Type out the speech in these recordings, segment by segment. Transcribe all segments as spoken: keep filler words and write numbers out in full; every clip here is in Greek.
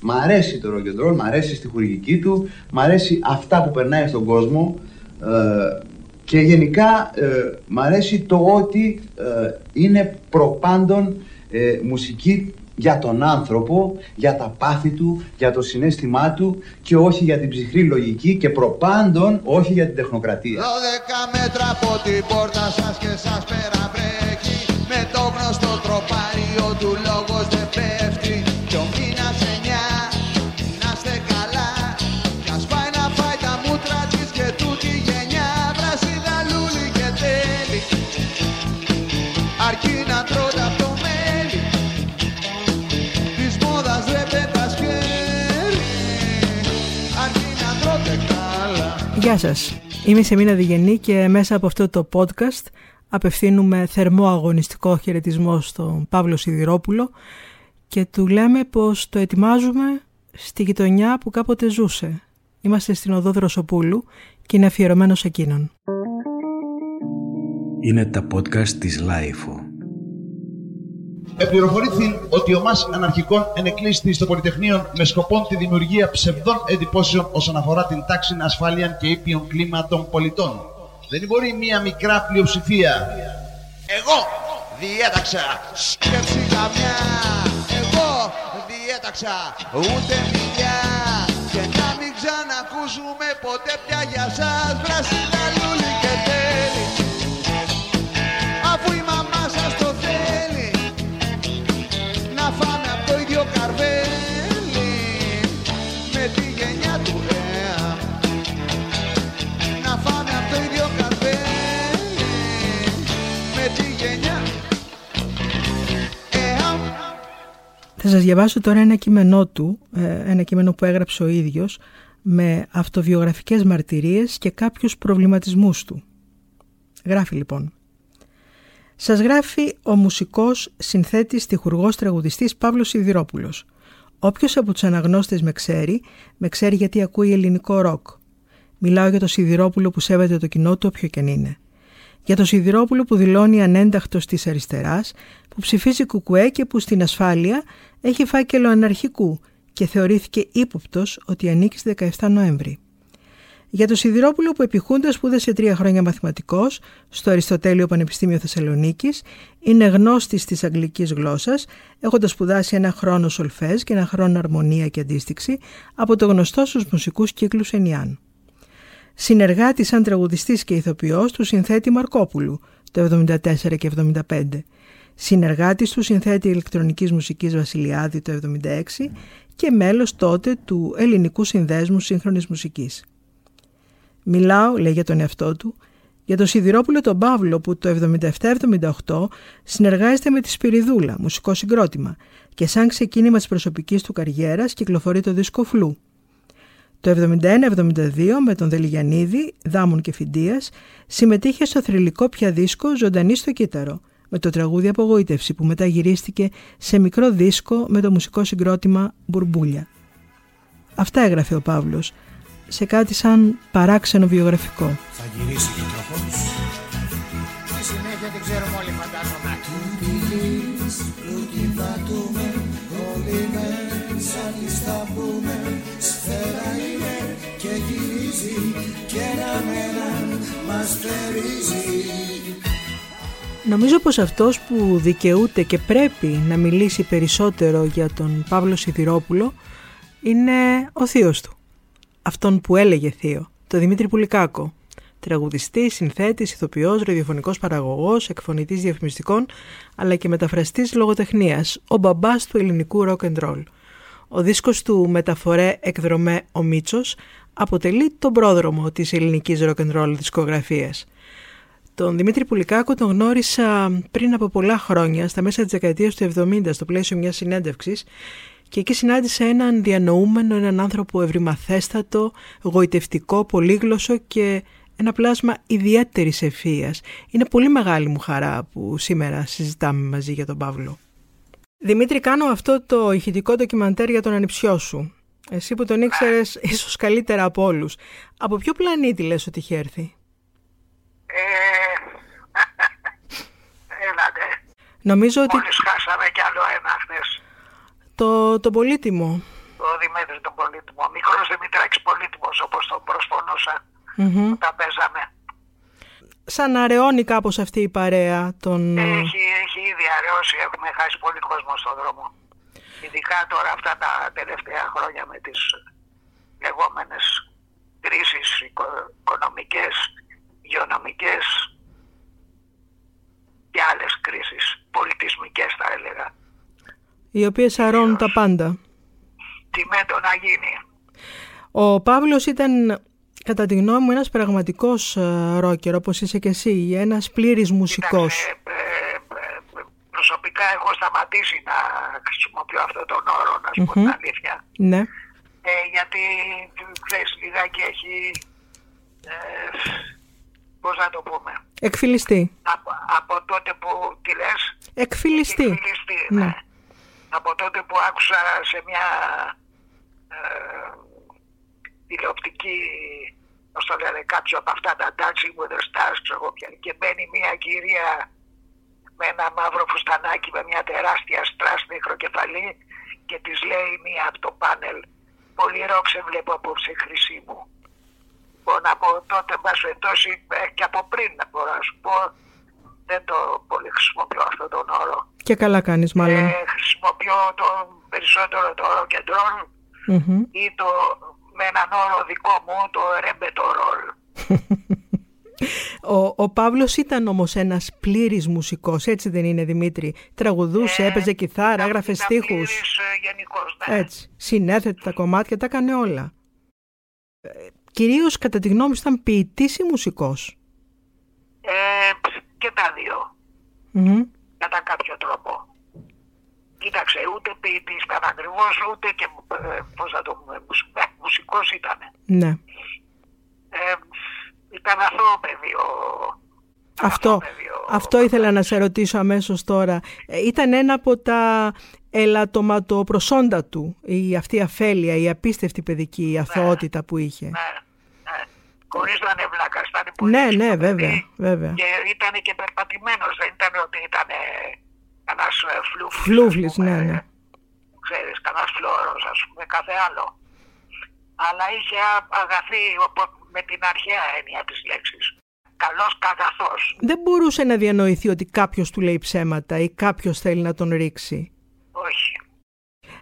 Μ' αρέσει το rock and roll, μ' αρέσει στη χουργική του, μ' αρέσει αυτά που περνάει στον κόσμο ε, και γενικά ε, μ' αρέσει το ότι ε, είναι προπάντων ε, μουσική για τον άνθρωπο, για τα πάθη του, για το συναίσθημά του και όχι για την ψυχρή λογική και προπάντων όχι για την τεχνοκρατία. Δώδεκα μέτρα από την πόρτα σας και σας πέρα βρέχει, με το γνωστό τροπάριο του λόγος δεν πέφτει. Γεια σας, είμαι η Σεμίνα Διγενή και μέσα από αυτό το podcast απευθύνουμε θερμό αγωνιστικό χαιρετισμό στον Παύλο Σιδηρόπουλο και του λέμε πως το ετοιμάζουμε στη γειτονιά που κάποτε ζούσε. Είμαστε στην Οδό Δροσοπούλου και είναι αφιερωμένο σε εκείνον. Είναι τα podcast της Λάιφο. Επληροφορήθη ότι ο ΜΑΣ Αναρχικών ενεκλείστη στο Πολυτεχνείο με σκοπό τη δημιουργία ψευδών εντυπώσεων όσον αφορά την τάξη, ασφάλεια και ήπιον κλίμα των πολιτών. Δεν μπορεί μία μικρά πλειοψηφία. Εγώ διέταξα σκέψη καμιά. Εγώ διέταξα ούτε μιλιά. Και να μην ξανακούσουμε ποτέ πια για σας πράσινα λούλη και τέλη. Αφού η μαμά σας το θέλει, να φάμε από το ίδιο καρβέλι με τη γενιά του ΕΑ. Να φάμε από το ίδιο καρβέλι με τη γενιά ΕΑ. Θα σας διαβάσω τώρα ένα κείμενό του, ένα κείμενο που έγραψε ο ίδιος με αυτοβιογραφικές μαρτυρίες και κάποιους προβληματισμούς του. Γράφει λοιπόν. Σας γράφει ο μουσικός, συνθέτης, τυχουργός, τραγουδιστής Παύλος Σιδηρόπουλος. Όποιος από τους αναγνώστες με ξέρει, με ξέρει γιατί ακούει ελληνικό ροκ. Μιλάω για το Σιδηρόπουλο που σέβεται το κοινό του, όποιο και αν είναι. Για το Σιδηρόπουλο που δηλώνει ανένταχτος της αριστεράς, που ψηφίζει κουκουέ και που στην ασφάλεια έχει φάκελο αναρχικού και θεωρήθηκε ύποπτος ότι ανήκει στις δεκαεφτά Νοέμβρη. Για το Σιδηρόπουλο που επιχούντας σπούδασε τρία χρόνια μαθηματικός στο Αριστοτέλειο Πανεπιστήμιο Θεσσαλονίκης, είναι γνώστης της αγγλικής γλώσσας, έχοντας σπουδάσει ένα χρόνο σολφέζ και ένα χρόνο αρμονία και αντίστοιξη από το γνωστό στους μουσικούς κύκλους Ενιάν. Συνεργάτη σαν τραγουδιστής και ηθοποιός του συνθέτη Μαρκόπουλου το εβδομήντα τέσσερα και εβδομήντα πέντε, συνεργάτης του συνθέτη ηλεκτρονικής μουσικής Βασιλιάδη το εβδομήντα έξι και μέλος τότε του Ελληνικού Συνδέσμου Σύγχρονης Μουσικής. Μιλάω, λέει για τον εαυτό του, για τον Σιδηρόπουλο τον Παύλο που το εβδομήντα επτά εβδομήντα οκτώ συνεργάζεται με τη Σπυριδούλα, μουσικό συγκρότημα, και σαν ξεκίνημα της προσωπικής του καριέρας κυκλοφορεί το δίσκο Φλού. Το εβδομήντα ένα εβδομήντα δύο με τον Δελιγιανίδη, Δάμων και Φιντίας συμμετείχε στο θρυλικό πια δίσκο «Ζωντανή στο κύτταρο» με το τραγούδι «Απογοήτευση» που μεταγυρίστηκε σε μικρό δίσκο με το μουσικό συγκρότημα «Μπουρμπούλια». Αυτά έγραφε ο Παύλος σε κάτι σαν παράξενο βιογραφικό. Θα γυρίσει και τροχός. Τη συνέχεια την ξέρουμε όλοι, φαντάζομαι. Του πηγείς, πλουκυβατούμε, όλοι μέσα της θα πούμε. Σφαίρα είναι και γυρίζει και έναν έναν μας φερίζει. Νομίζω πως αυτός που δικαιούται και πρέπει να μιλήσει περισσότερο για τον Παύλο Σιδηρόπουλο είναι ο θείος του. Αυτόν που έλεγε θείο, το Δημήτρη Πουλικάκο, τραγουδιστή, συνθέτης, ηθοποιός, ραδιοφωνικός παραγωγός, εκφωνητής διαφημιστικών, αλλά και μεταφραστής λογοτεχνίας, ο μπαμπάς του ελληνικού rock and roll. Ο δίσκος του «Μεταφορέ εκδρομέ ο Μίτσος» αποτελεί τον πρόδρομο της ελληνικής rock and roll δισκογραφίας. Τον Δημήτρη Πουλικάκο τον γνώρισα πριν από πολλά χρόνια, στα μέσα της δεκαετίας του εβδομήντα, στο πλαίσιο μιας συνέντευξης. Και εκεί συνάντησα έναν διανοούμενο, έναν άνθρωπο ευρημαθέστατο, γοητευτικό, πολύγλωσσο και ένα πλάσμα ιδιαίτερης ευφυΐας. Είναι πολύ μεγάλη μου χαρά που σήμερα συζητάμε μαζί για τον Παύλο. Δημήτρη, κάνω αυτό το ηχητικό ντοκιμαντέρ για τον ανιψιό σου. Εσύ που τον ήξερες ίσως καλύτερα από όλους. Από ποιο πλανήτη λες ότι είχε έρθει? Ε... Έλατε. Νομίζω ότι... Μόλις χάσαμε κι άλλο ένα χθες. Το, το πολύτιμο. Το περιμέτρη τον πολύτιμο. Μικρός Δημητράκης πολύτιμος, όπως τον προσφωνούσα mm-hmm. όταν παίζαμε. Σαν αραιώνει κάπως αυτή η παρέα των... Έχει, έχει ήδη αραιώσει, έχουμε χάσει πολύ κόσμο στον δρόμο. Ειδικά τώρα αυτά τα τελευταία χρόνια με τις λεγόμενες κρίσεις οικονομικές, υγειονομικές και άλλες κρίσεις, πολιτισμικές θα έλεγα. Οι οποίες αρρώνουν τα πάντα. Τι μέτω να γίνει. Ο Παύλος ήταν, κατά τη γνώμη μου, ένας πραγματικός ρόκερ, όπως είσαι και εσύ, ένας πλήρης μουσικός. Ήταν, ε, ε, προσωπικά έχω σταματήσει να χρησιμοποιώ αυτόν τον όρο, να σου πω mm-hmm. την αλήθεια. Ναι. Ε, γιατί, ξέρεις, λιγάκι έχει, ε, πώς να το πούμε. Εκφυλιστεί. Από, από τότε που τη λες. Εκφυλιστεί. Εκφυλιστεί, ναι. ναι. Από τότε που άκουσα σε μια ε, τηλεοπτική, πώς το λένε, κάποιο από αυτά τα Dancing with the Stars, ξέρω, και μπαίνει μια κυρία με ένα μαύρο φουστανάκι με μια τεράστια στράς νεκροκεφαλή και της λέει μια από το πάνελ, πολύ ρόξε βλέπω απόψε χρυσή μου. Λοιπόν, από τότε μας εντώσει και από πριν, μπορώ να σου πω, δεν το πολύ χρησιμοποιώ αυτόν τον όρο. Και καλά κάνεις μάλλον. Ε, χρησιμοποιώ τον περισσότερο το όρο κεντρών mm-hmm. ή το, με έναν όρο δικό μου, το ρέμπετο ρόλ. ο, ο Παύλος ήταν όμως ένας πλήρης μουσικός, έτσι δεν είναι, Δημήτρη? Τραγουδούσε, ε, έπαιζε κιθάρα, έγραφε στίχους. Γενικός, ναι. Έτσι, συνέθετε τα κομμάτια, τα έκανε όλα. Ε, κυρίως κατά τη γνώμη σου ήταν ποιητής ή μουσικός? Ε, και τα δύο. Mm-hmm. Κατά κάποιο τρόπο. Κοίταξε, ούτε ποιητής ήταν ακριβώς, ούτε και πώς θα το πούμε, μουσικός ήταν. Ναι. Ε, ήταν αθώο παιδί. Αυτό, αθώο παιδί, αυτό ήθελα να σε ρωτήσω αμέσως τώρα. Ε, ήταν ένα από τα ελαττωματοπροσόντα του, η αυτή η αφέλεια, η απίστευτη παιδική η αθωότητα, ναι, που είχε. Ναι, ναι. Χωρίς να είναι βλάκας, ήταν πολύ. Ναι, ναι, βέβαια, βέβαια. Και ήταν και περπατημένος, δεν ήταν ότι ήταν κανάς φλούφλης. Φλούφλης, πούμε, ναι, ναι. Ξέρεις, κανάς φλόρος, ας πούμε, κάθε άλλο. Αλλά είχε αγαθεί με την αρχαία έννοια της λέξης. Καλός καγαθός. Δεν μπορούσε να διανοηθεί ότι κάποιος του λέει ψέματα ή κάποιος θέλει να τον ρίξει. Όχι.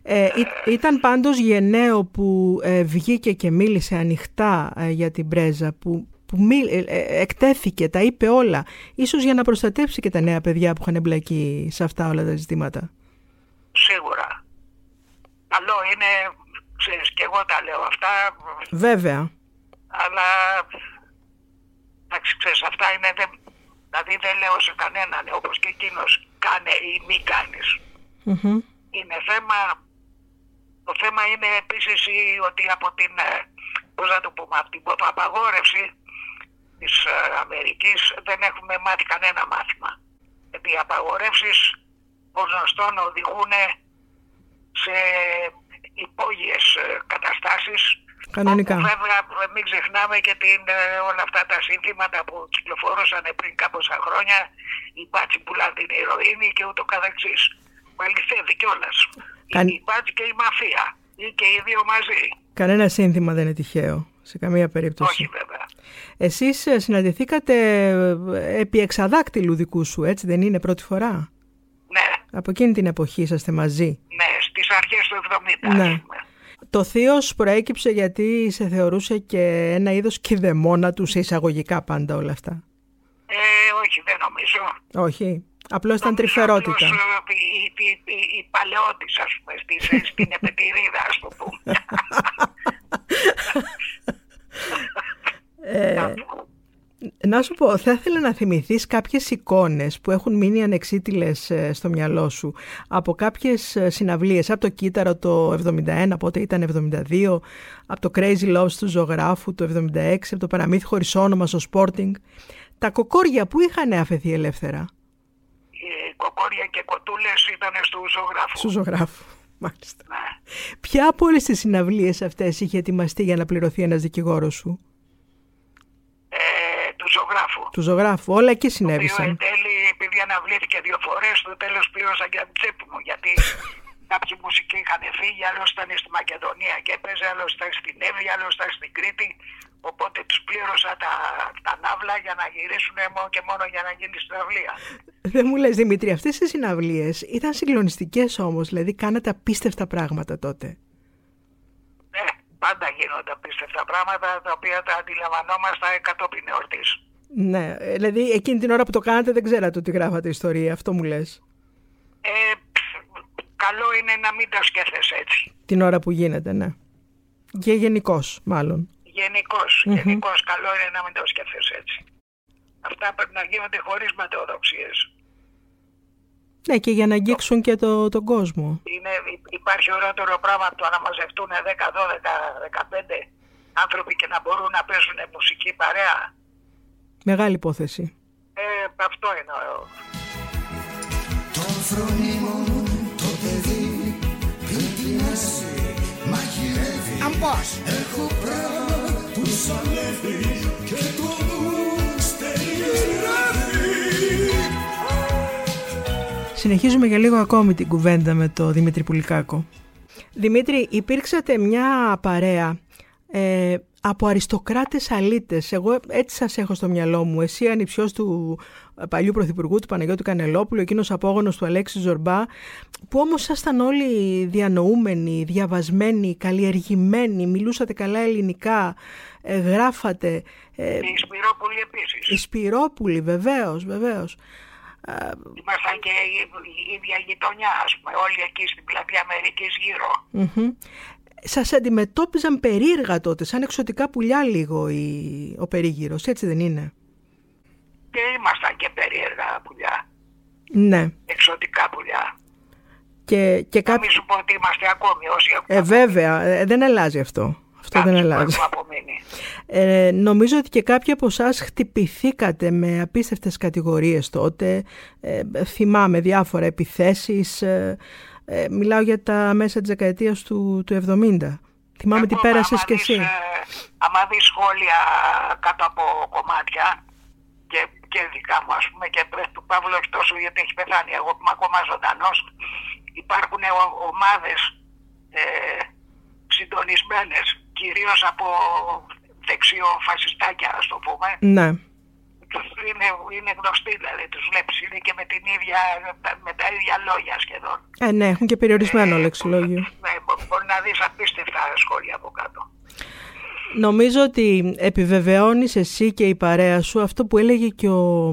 Ε, ήταν πάντως γενναίο που ε, βγήκε και μίλησε ανοιχτά ε, για την πρέζα, που, που μίλ, ε, ε, εκτέθηκε, τα είπε όλα, ίσως για να προστατεύσει και τα νέα παιδιά που είχαν εμπλακεί σε αυτά όλα τα ζητήματα. Σίγουρα. Καλό είναι, ξέρεις, και εγώ τα λέω αυτά. Βέβαια. Αλλά, εντάξει, ξέρεις, αυτά είναι, δε, δηλαδή δεν λέω σε κανέναν, όπως και εκείνος, κάνε ή μη κάνεις. Mm-hmm. Είναι θέμα, το θέμα είναι επίσης ότι από την, πώς να το πούμε, από την απαγόρευση της Αμερικής δεν έχουμε μάθει κανένα μάθημα. Γιατί οι απαγορεύσεις ως γνωστόν οδηγούν σε υπόγειες καταστάσεις. Κανονικά. Όπου βέβαια μην ξεχνάμε και την, όλα αυτά τα συνθήματα που κυκλοφορούσαν πριν κάποια χρόνια, η μπάτσι πουλά την ηρωίνη και ούτω καθεξής. Μαλυθέδει κιόλας. Καν... Η μπάτζ και η μαφία. Ή και οι δύο μαζί. Κανένα σύνθημα δεν είναι τυχαίο. Σε καμία περίπτωση. Όχι βέβαια. Εσείς συναντηθήκατε επί εξαδάκτυλου δικού σου, έτσι δεν είναι, πρώτη φορά? Ναι. Από εκείνη την εποχή είσαστε μαζί. Ναι, στις αρχές του εβδομήντα. Ναι. Το θείος προέκυψε γιατί σε θεωρούσε και ένα είδος κηδεμόνα του, σε εισαγωγικά πάντα όλα αυτά. Ε, όχι, δεν νομίζω. Όχι. Απλώς ήταν τρυφερότητα. Η, η, η, η παλαιότητα, ας πούμε, στη, στην επετηρίδα, ας το πούμε. ε, να σου πω, θα ήθελα να θυμηθείς κάποιες εικόνες που έχουν μείνει ανεξίτηλες στο μυαλό σου από κάποιες συναυλίες, από το Κύτταρο το εβδομήντα ένα, πότε ήταν εβδομήντα δύο, από το Crazy Loves του Ζωγράφου το εβδομήντα έξι, από το Παραμύθι Χωρίς Όνομα στο Sporting. Τα κοκόρια που είχαν αφαιθεί ελεύθερα. Κοκόρια και κοτούλες ήταν στου Ζωγράφου. Στου Ζωγράφου, μάλιστα. Ναι. Ποια από όλες τις συναυλίες αυτές είχε ετοιμαστεί για να πληρωθεί ένας δικηγόρος σου? Ε, του Ζωγράφου. Του Ζωγράφου, όλα εκεί συνέβησαν. Το οποίο εν τέλει, επειδή αναβλήθηκε δύο φορές, στο τέλος πλήρωσα και από την τσέπη μου, γιατί Κάποιοι μουσικοί είχαν φύγει, άλλος ήταν στη Μακεδονία και έπαιζε, άλλος ήταν στην Εύβοια, άλλος ήταν στην Κρήτη. Οπότε τους πλήρωσα τα, τα ναύλα για να γυρίσουν μόνο και μόνο για να γίνει συναυλία. Δεν μου λες, Δημήτρη, αυτές οι συναυλίες ήταν συγκλονιστικές όμως, δηλαδή κάνατε απίστευτα πράγματα τότε. Ναι, πάντα γίνονται απίστευτα πράγματα τα οποία τα αντιλαμβανόμασταν κατόπιν εορτής. Ναι, δηλαδή εκείνη την ώρα που το κάνατε δεν ξέρατε ότι γράφατε ιστορία, αυτό μου λες. Ε, Καλό είναι να μην το σκέφτεσαι έτσι. Την ώρα που γίνεται, ναι. Και γενικώς, μάλλον. Γενικώς, mm-hmm. γενικώς καλό είναι να μην το σκέφτεσαι έτσι. Αυτά πρέπει να γίνονται χωρίς ματαιοδοξίες. Ναι, και για να αγγίξουν και το, τον κόσμο. Είναι, υπάρχει ωραίο πράγμα από το να μαζευτούν δέκα, δώδεκα, δεκαπέντε άνθρωποι και να μπορούν να παίζουν μουσική παρέα. Μεγάλη υπόθεση. Ε, αυτό είναι ωραίο. Τον φρονίμον Αμπός. Έχω πράγμα που σ' αλεύει και το νου στερεύει. Συνεχίζουμε για λίγο ακόμη την κουβέντα με τον Δημήτρη Πουλικάκο. Δημήτρη, υπήρξατε μια παρέα ε, από αριστοκράτες αλήτες. Εγώ έτσι σας έχω στο μυαλό μου. Εσύ ανιψιός του παλιού πρωθυπουργού, του Παναγιώτη Κανελόπουλου, εκείνος απόγονος του Αλέξη Ζορμπά, που όμως ήσασταν όλοι διανοούμενοι, διαβασμένοι, καλλιεργημένοι, μιλούσατε καλά ελληνικά, ε, γράφατε. Ε, η Σιδηρόπουλη επίσης. Η Σιδηρόπουλη, βεβαίως, βεβαίως. Ήμασταν και η ίδια γειτονιά, ας πούμε, όλοι εκεί στην πλατεία Αμερικής γύρω. Mm-hmm. Σας αντιμετώπιζαν περίεργα τότε, σαν εξωτικά πουλιά λίγο η... ο περίγυρος, έτσι δεν είναι? Και ήμασταν και περίεργα πουλιά. Ναι. Εξωτικά πουλιά. Και, και κάποιοι... Να μην σου πω ότι είμαστε ακόμη όσοι έχουμε. Ε, βέβαια, ε, δεν αλλάζει αυτό. Αυτό δεν αλλάζει. Ε, νομίζω ότι και κάποιοι από εσάς χτυπηθήκατε με απίστευτες κατηγορίες τότε. Ε, θυμάμαι διάφορα επιθέσεις... Ε, Ε, μιλάω για τα μέσα της δεκαετίας του, του εβδομήντα. Θυμάμαι εγώ, τι πέρασες κι εσύ. Άμα δεις σχόλια κάτω από κομμάτια και, και δικά μου, ας πούμε, και του Παύλου όχι τόσο γιατί έχει πεθάνει, εγώ είμαι ακόμα ζωντανός, υπάρχουν ο, ομάδες ε, συντονισμένες, κυρίως από δεξιοφασιστάκια, ας το πούμε. Ναι. Είναι, είναι γνωστοί, δηλαδή τους βλέπεις, είναι και με, την ίδια, με τα ίδια λόγια σχεδόν. Ε, ναι, έχουν και περιορισμένο ε, λεξιλόγιο. Ναι, μπορεί να δεις απίστευτα σχόλια από κάτω. Νομίζω ότι επιβεβαιώνεις εσύ και η παρέα σου αυτό που έλεγε και ο,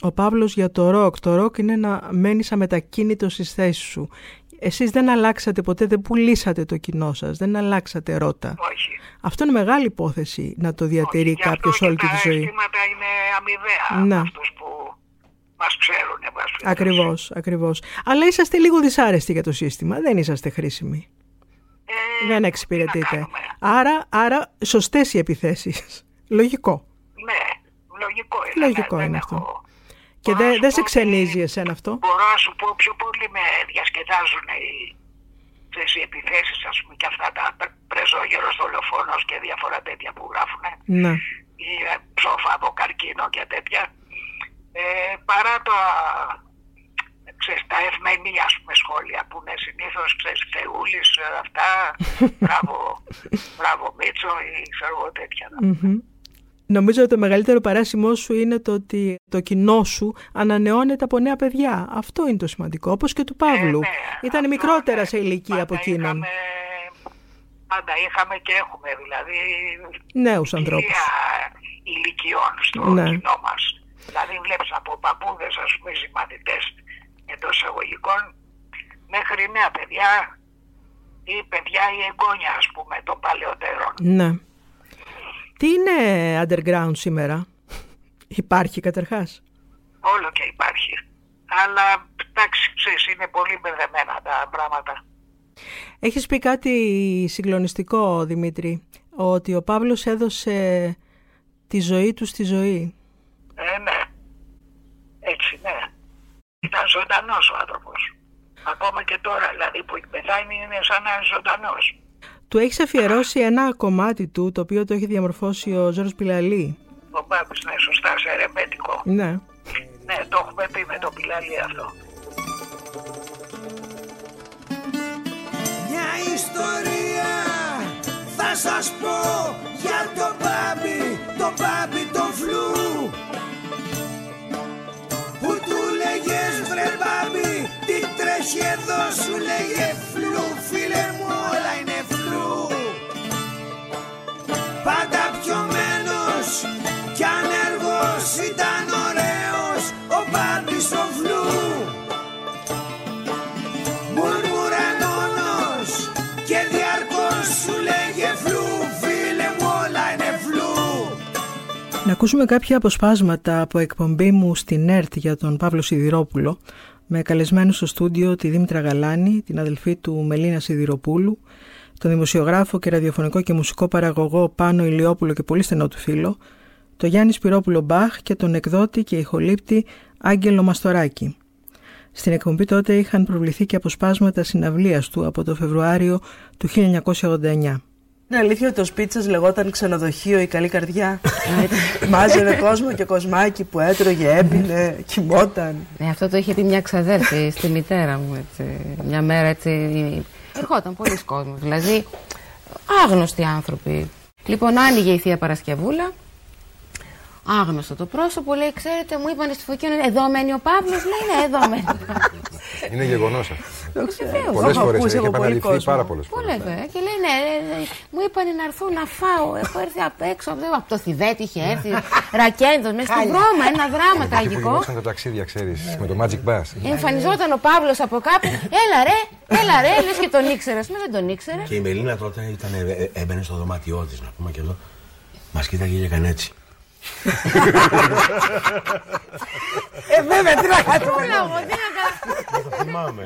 ο Παύλος για το ροκ. Το ροκ είναι να μένεις αμετακίνητος στις θέσεις σου. Εσείς δεν αλλάξατε ποτέ, δεν πουλήσατε το κοινό σας, δεν αλλάξατε ρότα. Όχι. Αυτό είναι μεγάλη υπόθεση να το διατηρεί όχι, κάποιος όλη τη ζωή. Και τα αισθήματα είναι αμοιβαία να. Από αυτούς που μας ξέρουν. Ακριβώς, ακριβώς. Αλλά είσαστε λίγο δυσάρεστοι για το σύστημα, δεν είσαστε χρήσιμοι. Ε, δεν εξυπηρετείτε. Άρα, άρα σωστές οι επιθέσεις. Λογικό. Ναι, λογικό είναι. Λογικό είναι αυτό. Έχω... Και δεν δε σε ξενίζει εσένα αυτό. Μπορώ να σου πω πιο πολύ με διασκεδάζουν οι, οι επιθέσεις, ας πούμε, και αυτά τα πρεζόγερος δολοφόνος και διάφορα τέτοια που γράφουν. Ναι. Η ψόφα από καρκίνο και τέτοια. Ε, παρά το, ξέρεις, τα ευμενή, ας πούμε, σχόλια που είναι συνήθως, ξέρεις, Θεούλης, αυτά, μπράβο, μπράβο Μίτσο ή ξέρω εγώ τέτοια. Mm-hmm. Νομίζω ότι το μεγαλύτερο παράσημό σου είναι το ότι το κοινό σου ανανεώνεται από νέα παιδιά. Αυτό είναι το σημαντικό, όπως και του Παύλου. Ε, ναι, ήταν μικρότερα ναι, σε ηλικία από εκείνον. Είχαμε, πάντα είχαμε και έχουμε δηλαδή νέους ανθρώπους. Ηλικιών στο ναι. κοινό μας. Δηλαδή βλέπεις από παππούδες, ας πούμε, συμμαθητές εντός εισαγωγικών, μέχρι νέα παιδιά ή παιδιά ή εγγόνια, ας πούμε, των παλαιότερων. Ναι. Τι είναι underground σήμερα? Υπάρχει καταρχάς? Όλο και υπάρχει. Αλλά εντάξει, ξέρεις, είναι πολύ μπερδεμένα τα πράγματα. Έχεις πει κάτι συγκλονιστικό, Δημήτρη, ότι ο Παύλος έδωσε τη ζωή του στη ζωή. Ε, ναι. Έτσι, ναι. Ήταν ζωντανός ο άνθρωπος. Ακόμα και τώρα, δηλαδή, που πεθάνει είναι σαν να είναι ζωντανός. Του έχεις αφιερώσει ένα κομμάτι του, το οποίο το έχει διαμορφώσει ο Ζώρος Πυλαλή. Ο Πάμπης, ναι, σωστά, σε ρεμπέτικο. Ναι. Ναι, το έχουμε πει με τον Πυλαλή αυτό. ιστορία θα σας πω για τον Πάμπη, τον Πάμπη τον Φλού, που του λέγες βρε Πάμπη, τι τρέχει εδώ, σου λέγε Φλού, φίλε μου όλα είναι Φλού. Πάντα πιωμένος κι ανέργος ήταν ωραίος ο Πάμπης ο Φλού. Μουρμουρανώνος και διαρκώς σου λέγε Φλού, φίλε μου όλα είναι Φλού. Να ακούσουμε κάποια αποσπάσματα από εκπομπή μου στην ΕΡΤ για τον Παύλο Σιδηρόπουλο, με καλεσμένους στο στούντιο τη Δήμητρα Γαλάνη, την αδελφή του Μελίνα Σιδηροπούλου, τον δημοσιογράφο και ραδιοφωνικό και μουσικό παραγωγό Πάνο Ηλιόπουλο και πολύ στενό του φίλο, τον Γιάννη Σπυρόπουλο Μπαχ και τον εκδότη και ηχολήπτη Άγγελο Μαστοράκη. Στην εκπομπή τότε είχαν προβληθεί και αποσπάσματα συναυλίας του από το Φεβρουάριο του χίλια εννιακόσια ογδόντα εννιά. Είναι αλήθεια ότι ο Σπίτσας λεγόταν ξενοδοχείο η καλή καρδιά. Μάζευε κόσμο και κοσμάκι που έτρωγε, έπινε, κοιμόταν. Ε, αυτό το είχε πει μια ξαδέρφη στη μητέρα μου. Έτσι. Μια μέρα έτσι. Ερχόταν πολλοί κόσμος, δηλαδή άγνωστοι άνθρωποι. Λοιπόν, άνοιγε η Θεία Παρασκευούλα, άγνωστο το πρόσωπο, λέει: «Ξέρετε, μου είπαν στη Φωκίωνο, εδώ μένει ο Παύλος». Λέει: «Ναι, εδώ μένει ο Παύλος». Είναι γεγονός αυτό. Πολλές φορές έχει επαναληφθεί πάρα πολλές φορές. Πολλές φορές. Και λέει: «Ναι, μου είπαν να έρθω να φάω. Έχω έρθει απ' έξω, από το Θιβέτ είχε έρθει, Ρακένδος, μέσα στο δρόμο, ένα δράμα τραγικό». Γινόταν τα ταξίδια, ξέρεις, με το Magic Bus. Εμφανιζόταν ο Παύλος από κάπου, έλα ρε, έλα ρε, λες και τον ήξερε. Ας πούμε, δεν τον ήξερε. Και η Μελίνα τότε έμπαινε στο δωμάτιό της, να πούμε και εδώ, μας κοίταγε και έκανε έτσι. Ε, βέβαια, τι να κάνουμε. Δεν το θυμάμαι.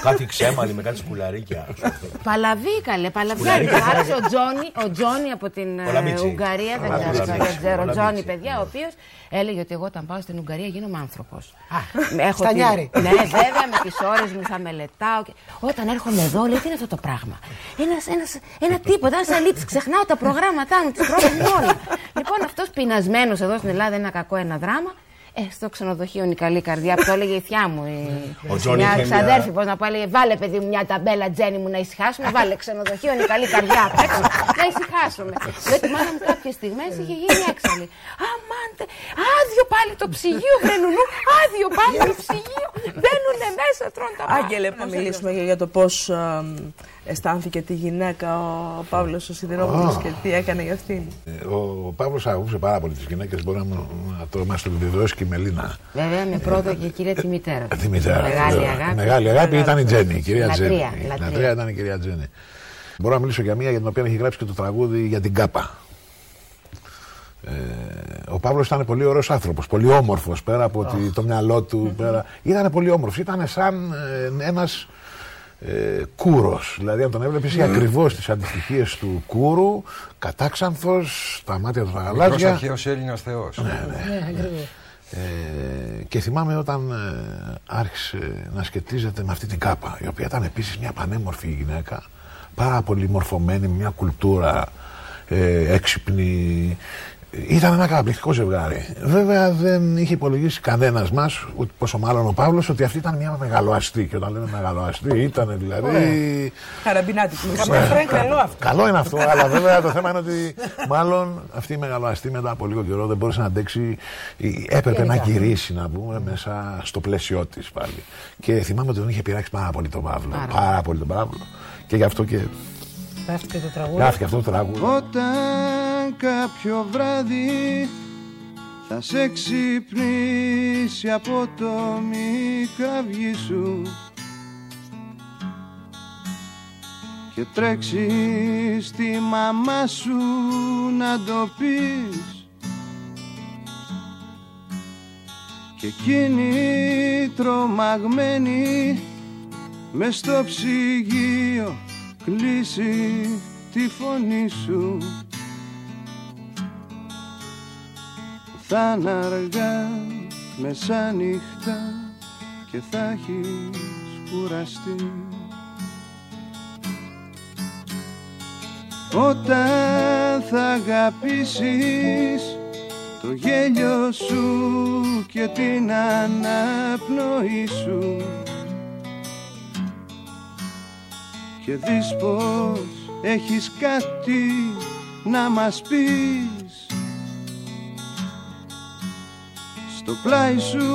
Κάτι ξέμαλι με κάτι σκουλαρίκια. Παλαβίκαλε, παλαβίκαλε. Ο Τζόνι από την Ουγγαρία, δεν ξέρω. Ο Τζόνι, παιδιά, ο οποίος έλεγε ότι εγώ όταν πάω στην Ουγγαρία γίνομαι άνθρωπος. Στανιάρη. Ναι, βέβαια, με τις ώρες μου θα μελετάω. Όταν έρχομαι εδώ, λέει: «Τι είναι αυτό το πράγμα? Ένα τίποτα, ένας αλήτης. Ξεχνάω τα προγράμματά μου, τις πρόβες μου όλα». Λοιπόν, αυτός πεινασμένος εδώ στην Ελλάδα, ένα κακό, ένα δράμα. Ε, στο ξενοδοχείο η καλή καρδιά, που το έλεγε η θιά μου. Η... μια ξαδέρφη, πώς να πω, έλεγε: «Βάλε παιδί μου μια ταμπέλα, Τζένι μου, να ησυχάσουμε. Βάλε ξενοδοχείο η καλή καρδιά απ' έξω, να ησυχάσουμε». Διότι μάνα μου κάποιες στιγμές είχε γίνει έξαλλη. «Αμάντε, άδειο πάλι το ψυγείο, βρενουνού, άδειο πάλι το ψυγείο. Μπαίνουνε μέσα, τρώνε τα πάντα». Άγγελε, να μιλήσουμε για το πώς αισθάνθηκε τη γυναίκα ο Παύλος ο Σιδηρόπουλος oh. και τι έκανε για αυτήν. Ο Παύλος αγαπούσε πάρα πολύ τις γυναίκες, μπορεί να το μας το επιβεβαιώσει και η Μελίνα. Βέβαια, με πρώτο και η κυρία τη μητέρα. Τη μητέρα. Μεγάλη αγάπη. Μεγάλη αγάπη ήταν η Τζέννη, η κυρία Τζέννη. Λατρεία. Λατρεία ήταν η κυρία Τζέννη. Μπορώ να μιλήσω για μία για την οποία έχει γράψει και το τραγούδι για την Κάπα. Ε, ο Παύλος ήταν πολύ ωραίος άνθρωπος, πολύ όμορφος πέρα από oh. τη, το μυαλό του. Mm-hmm. Ήταν πολύ όμορφος, ήταν σαν ε, ένας. Ε, Κούρος, δηλαδή αν τον έβλεπες είχε mm. ακριβώς τις αντιστοιχίες του Κούρου, κατάξανθος, τα μάτια του τα γαλάζια. Μικρός αρχαίος Έλληνας θεός. Ναι, ναι, ναι. Ε, και θυμάμαι όταν ε, άρχισε να σχετίζεται με αυτή την Κάπα, η οποία ήταν επίσης μια πανέμορφη γυναίκα, πάρα πολύ μορφωμένη, μια κουλτούρα ε, έξυπνη. Ήταν ένα καταπληκτικό ζευγάρι. Βέβαια δεν είχε υπολογίσει κανένας μας, ούτε πόσο μάλλον ο Παύλος, ότι αυτή ήταν μια μεγαλοαστή. Και όταν λέμε μεγαλοαστή, ήταν δηλαδή. Καραμπινάτης. Καμπιφρέ, καλό αυτό. Καλό είναι αυτό, αλλά βέβαια το θέμα είναι ότι μάλλον αυτή η μεγαλοαστή μετά από λίγο καιρό δεν μπορούσε να αντέξει. Έπρεπε να γυρίσει, να πούμε, μέσα στο πλαίσιο της πάλι. Και θυμάμαι ότι τον είχε πειράξει πάρα πολύ τον Παύλο. Πάρα πολύ τον Παύλο. Και γι' αυτό και. Γράφτηκε το τραγούδι. Γράφτηκε αυτό το τραγούδι. Όταν κάποιο βράδυ θα σε ξυπνήσει από το μικαυγί σου και τρέξει στη μαμά σου να το πεις και εκείνη τρομαγμένη μες στο ψυγείο κλείσει τη φωνή σου, θα είναι αργά μεσάνυχτα και θα έχεις κουραστεί. Όταν θα αγαπήσεις το γέλιο σου και την αναπνοή σου και δεις πως έχεις κάτι να μας πεις. Στο πλάι σου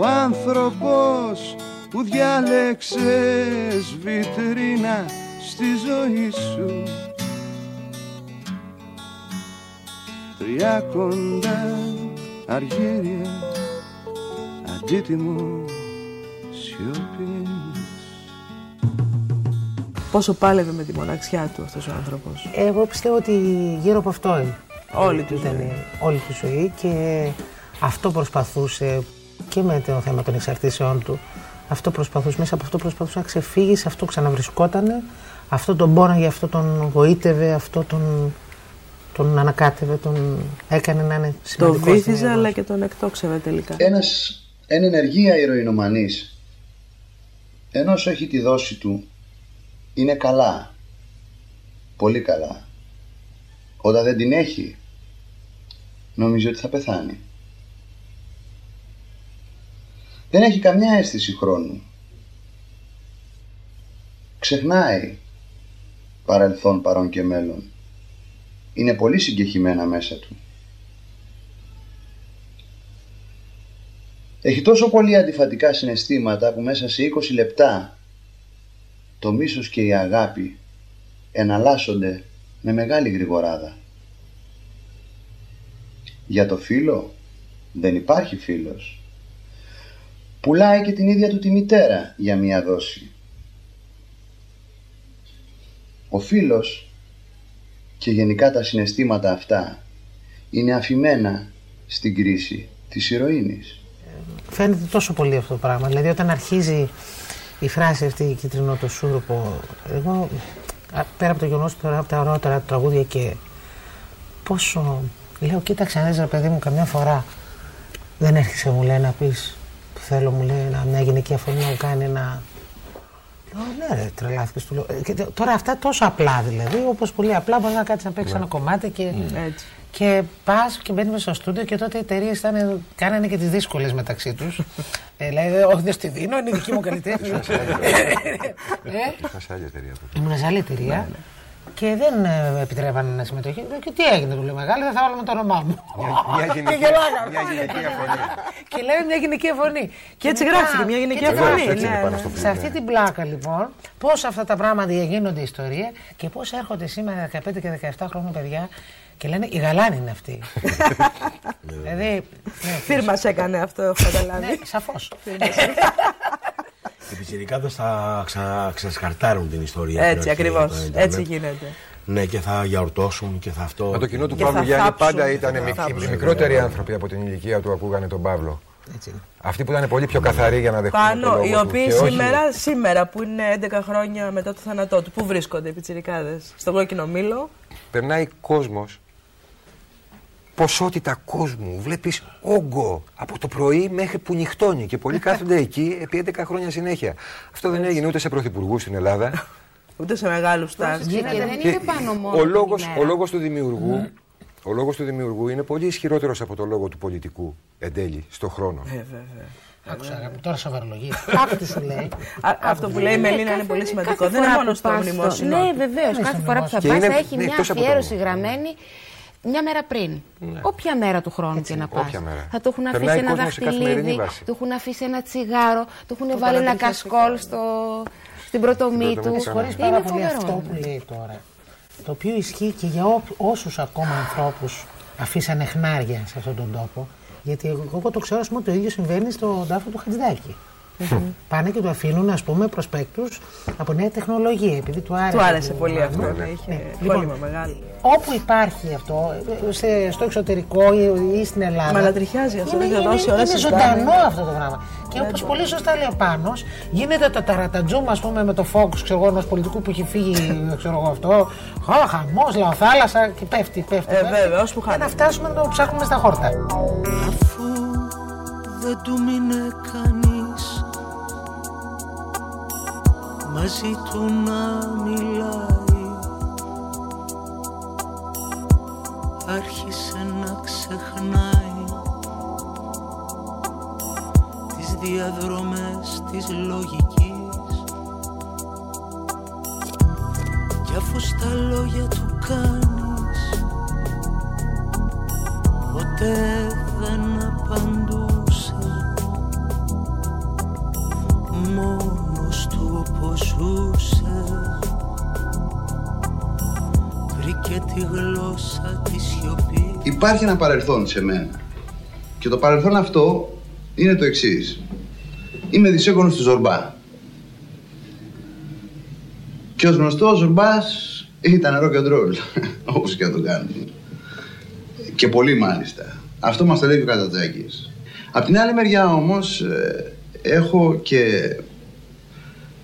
ο άνθρωπος που διάλεξες βιτρίνα στη ζωή σου. Τριάκοντα αργύρια, αντίτιμο σιωπής. Πόσο πάλευε με τη μοναξιά του αυτός ο άνθρωπος. Εγώ πιστεύω ότι γύρω από αυτό είναι. Όλη του ήταν ζωή. Όλη του ζωή, και αυτό προσπαθούσε και με το θέμα των εξαρτήσεών του. Αυτό προσπαθούσε, μέσα από αυτό προσπαθούσε να ξεφύγει, σε αυτό ξαναβρισκότανε. Αυτό τον πόναγε, αυτό τον γοήτευε, αυτό τον, τον ανακάτευε, τον έκανε να είναι σημαντικός. Τον βήθιζε αλλά και τον εκτόξευε τελικά. Ένας εν ενεργεία ηρωινομανής, ενός έχει τη δόση του, είναι καλά, πολύ καλά. Όταν δεν την έχει, νομίζει ότι θα πεθάνει. Δεν έχει καμιά αίσθηση χρόνου. Ξεχνάει παρελθόν, παρόν και μέλλον. Είναι πολύ συγκεχημένα μέσα του. Έχει τόσο πολύ αντιφατικά συναισθήματα που μέσα σε είκοσι λεπτά το μίσος και η αγάπη εναλλάσσονται με μεγάλη γρηγοράδα. Για το φίλο δεν υπάρχει φίλος. Πουλάει και την ίδια του τη μητέρα για μία δόση. Ο φίλος και γενικά τα συναισθήματα αυτά είναι αφημένα στην κρίση της ηρωίνης. Φαίνεται τόσο πολύ αυτό το πράγμα. Δηλαδή όταν αρχίζει η φράση αυτή η κίτρινο το σούρουπο, εγώ πέρα από το γεγονός που από τα ωραιότερα τραγούδια και πόσο λέω, κοίταξε αν έζερα παιδί μου καμιά φορά δεν έρχεσαι μου λέει να πεις που θέλω μου λέει να μια γυναικεία φωνή να μου κάνει ένα. Λέω ναι ρε τρελάθηκες του λέω. Και τώρα αυτά τόσο απλά δηλαδή, όπως πολύ απλά μπορεί να κάτσεις να παίξεις yeah. ένα κομμάτι και yeah. έτσι. Και πας και μπαίνουμε στο στούντιο και τότε οι εταιρείες κάνανε και τις δύσκολες μεταξύ τους. ε, δηλαδή, όχι δεν στη δίνω, είναι η δική μου καλλιτέχνη. Ήμουν σε άλλη εταιρεία. Ήμουν σε άλλη εταιρεία και δεν ε, επιτρέπανε να συμμετοχή. Και τι έγινε, του λέω μεγάλη, δεν θα βάλουμε το όνομά μου. Και γελάγαμε. Μια γυναικεία φωνή. Και λέμε μια γυναικεία φωνή. Και έτσι γράφτηκε μια γυναικεία φωνή. Σε αυτή την πλάκα λοιπόν, πώς αυτά τα πράγματα γίνονται ιστορία και πώς έρχονται σήμερα δεκαπέντε και δεκαεπτά χρόνια παιδιά. Και λένε η γαλάνη είναι αυτή. Δηλαδή. Φίρμα έκανε αυτό, έχω καταλάβει. Ναι, σαφώς. Οι πιτσιρικάδες θα ξεσκαρτάρουν την ιστορία. Έτσι, ακριβώς. Έτσι γίνεται. Ναι, και θα γιαουρτώσουν και θα αυτό. Με το κοινό του Παύλου Γιάννη πάντα ήταν οι μικρότεροι άνθρωποι από την ηλικία του, ακούγανε τον Παύλο. Αυτοί που ήταν πολύ πιο καθαροί για να δεχτούν τον λόγο του. Πάνω, οι οποίοι σήμερα, σήμερα που είναι έντεκα χρόνια μετά το θάνατό του, πού βρίσκονται οι πιτσιρικάδες, στον κόκκινο μήλο. Περνάει κόσμος. Ποσότητα κόσμου, βλέπεις όγκο από το πρωί μέχρι που νυχτώνει και πολλοί κάθονται εκεί επί έντεκα χρόνια συνέχεια. Αυτό δεν έγινε ούτε σε πρωθυπουργούς στην Ελλάδα, ούτε σε μεγάλους τάσεις. Και δεν είναι πάνω μόνο. Ο λόγος, ο λόγος του δημιουργού, mm. ο λόγος του δημιουργού είναι πολύ ισχυρότερος από το λόγο του πολιτικού εν τέλει, στον χρόνο. Ε, βέβαια. Άκουσα, τώρα σοβαρολογία. Άκου σου λέει. Αυτό που λέει η Μελίνα είναι πολύ σημαντικό. Δεν είναι μόνο στο μνημόσυνο. Ναι, βεβαίως. Κάθε φορά που θα πας θα έχει μια αφιέρωση γραμμένη μια μέρα πριν. Όποια μέρα του χρόνου και να πας. Θα του έχουν αφήσει ένα δαχτυλίδι, του έχουν αφήσει ένα τσιγάρο, του έχουν βάλει ένα κασκόλ στην πρωτομή του. Χωρίς πάρα πολύ αυτό που λέει τώρα. Το οποίο ισχύει και για όσους ακόμα ανθρώπους αφήσανε χνάρια σε αυτόν τον τόπο. Γιατί εγώ το ξέρω, ας πούμε, το ίδιο συμβαίνει στον τάφο του Χατζηδάκη. Mm-hmm. Πάνε και το αφήνουν, ας πούμε, προσπέκτους από νέα τεχνολογία, επειδή του άρεσε. Του άρεσε το πολύ αυτό, ναι. Είχε ναι. Λοιπόν, μεγάλο. Όπου υπάρχει αυτό, σε, στο εξωτερικό ή, ή στην Ελλάδα. Μαλατριχιάζει αυτό, δεν είναι, είναι, είναι ζωντανό αυτό το πράγμα. Και όπως ναι, πολύ σωστά λέει ο Πάνος, γίνεται το ταρατατζούμα, ας πούμε, με το φόκους, ξέρω εγώ, ενός πολιτικού που έχει φύγει, ξέρω εγώ αυτό. Χαμός, λαοθάλασσα και πέφτει, πέφτει. Ε, βέβαια, ώσπου χάνει. Για να φτάσουμε να το ψάχνουμε στα χόρτα. Αφού δεν του μείνε κανείς μαζί του να μιλάει, άρχισε να ξεχνάει τις διαδρομές της λογικής. λάθος τα λόγια του κάνεις. Ποτέ δεν απαντούσε, μόνος του όπως ζούσε. Βρήκε τη γλώσσα τη σιωπή. Υπάρχει ένα παρελθόν σε μένα και το παρελθόν αυτό είναι το εξής. Είμαι δισέγγονος του Ζορμπά. Και ως γνωστό, ο Ζορμπάς ήταν rock and roll, όπως και να το κάνουμε. Και πολύ μάλιστα. Αυτό μας το λέει και ο Κατατζάκης. Απ' την άλλη μεριά όμως, ε, έχω και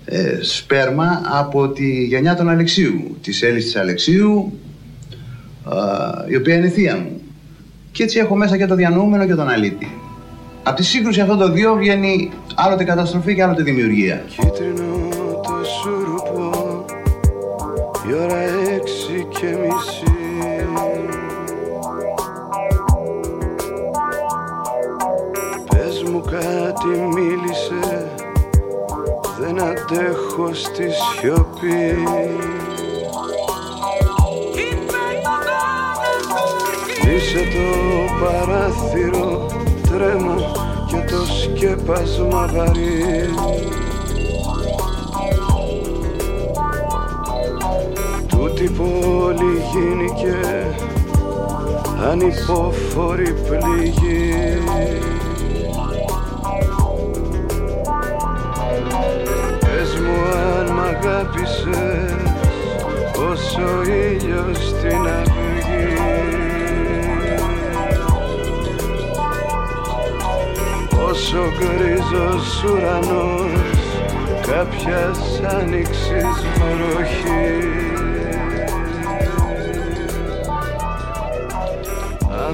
ε, σπέρμα από τη γενιά των Αλεξίου, της Έλλης της Αλεξίου, ε, η οποία είναι θεία μου. Και έτσι έχω μέσα και το διανοούμενο και τον αλήτη. Απ' τη σύγκρουση αυτών των δύο βγαίνει άλλοτε καταστροφή και άλλοτε δημιουργία. Η ώρα έξι και μισή. Πες μου κάτι μίλησε, δεν αντέχω στη σιωπή. Κλείσε το παράθυρο, τρέμω και το σκέπασμα βαρύ. Η πόλη γίνηκε ανυπόφορη πληγή. Πες μου αν μ' αγάπησες ως ο ήλιος στην αυγή. Ως ο γκρίζος ουρανός κάποιας άνοιξης βροχή.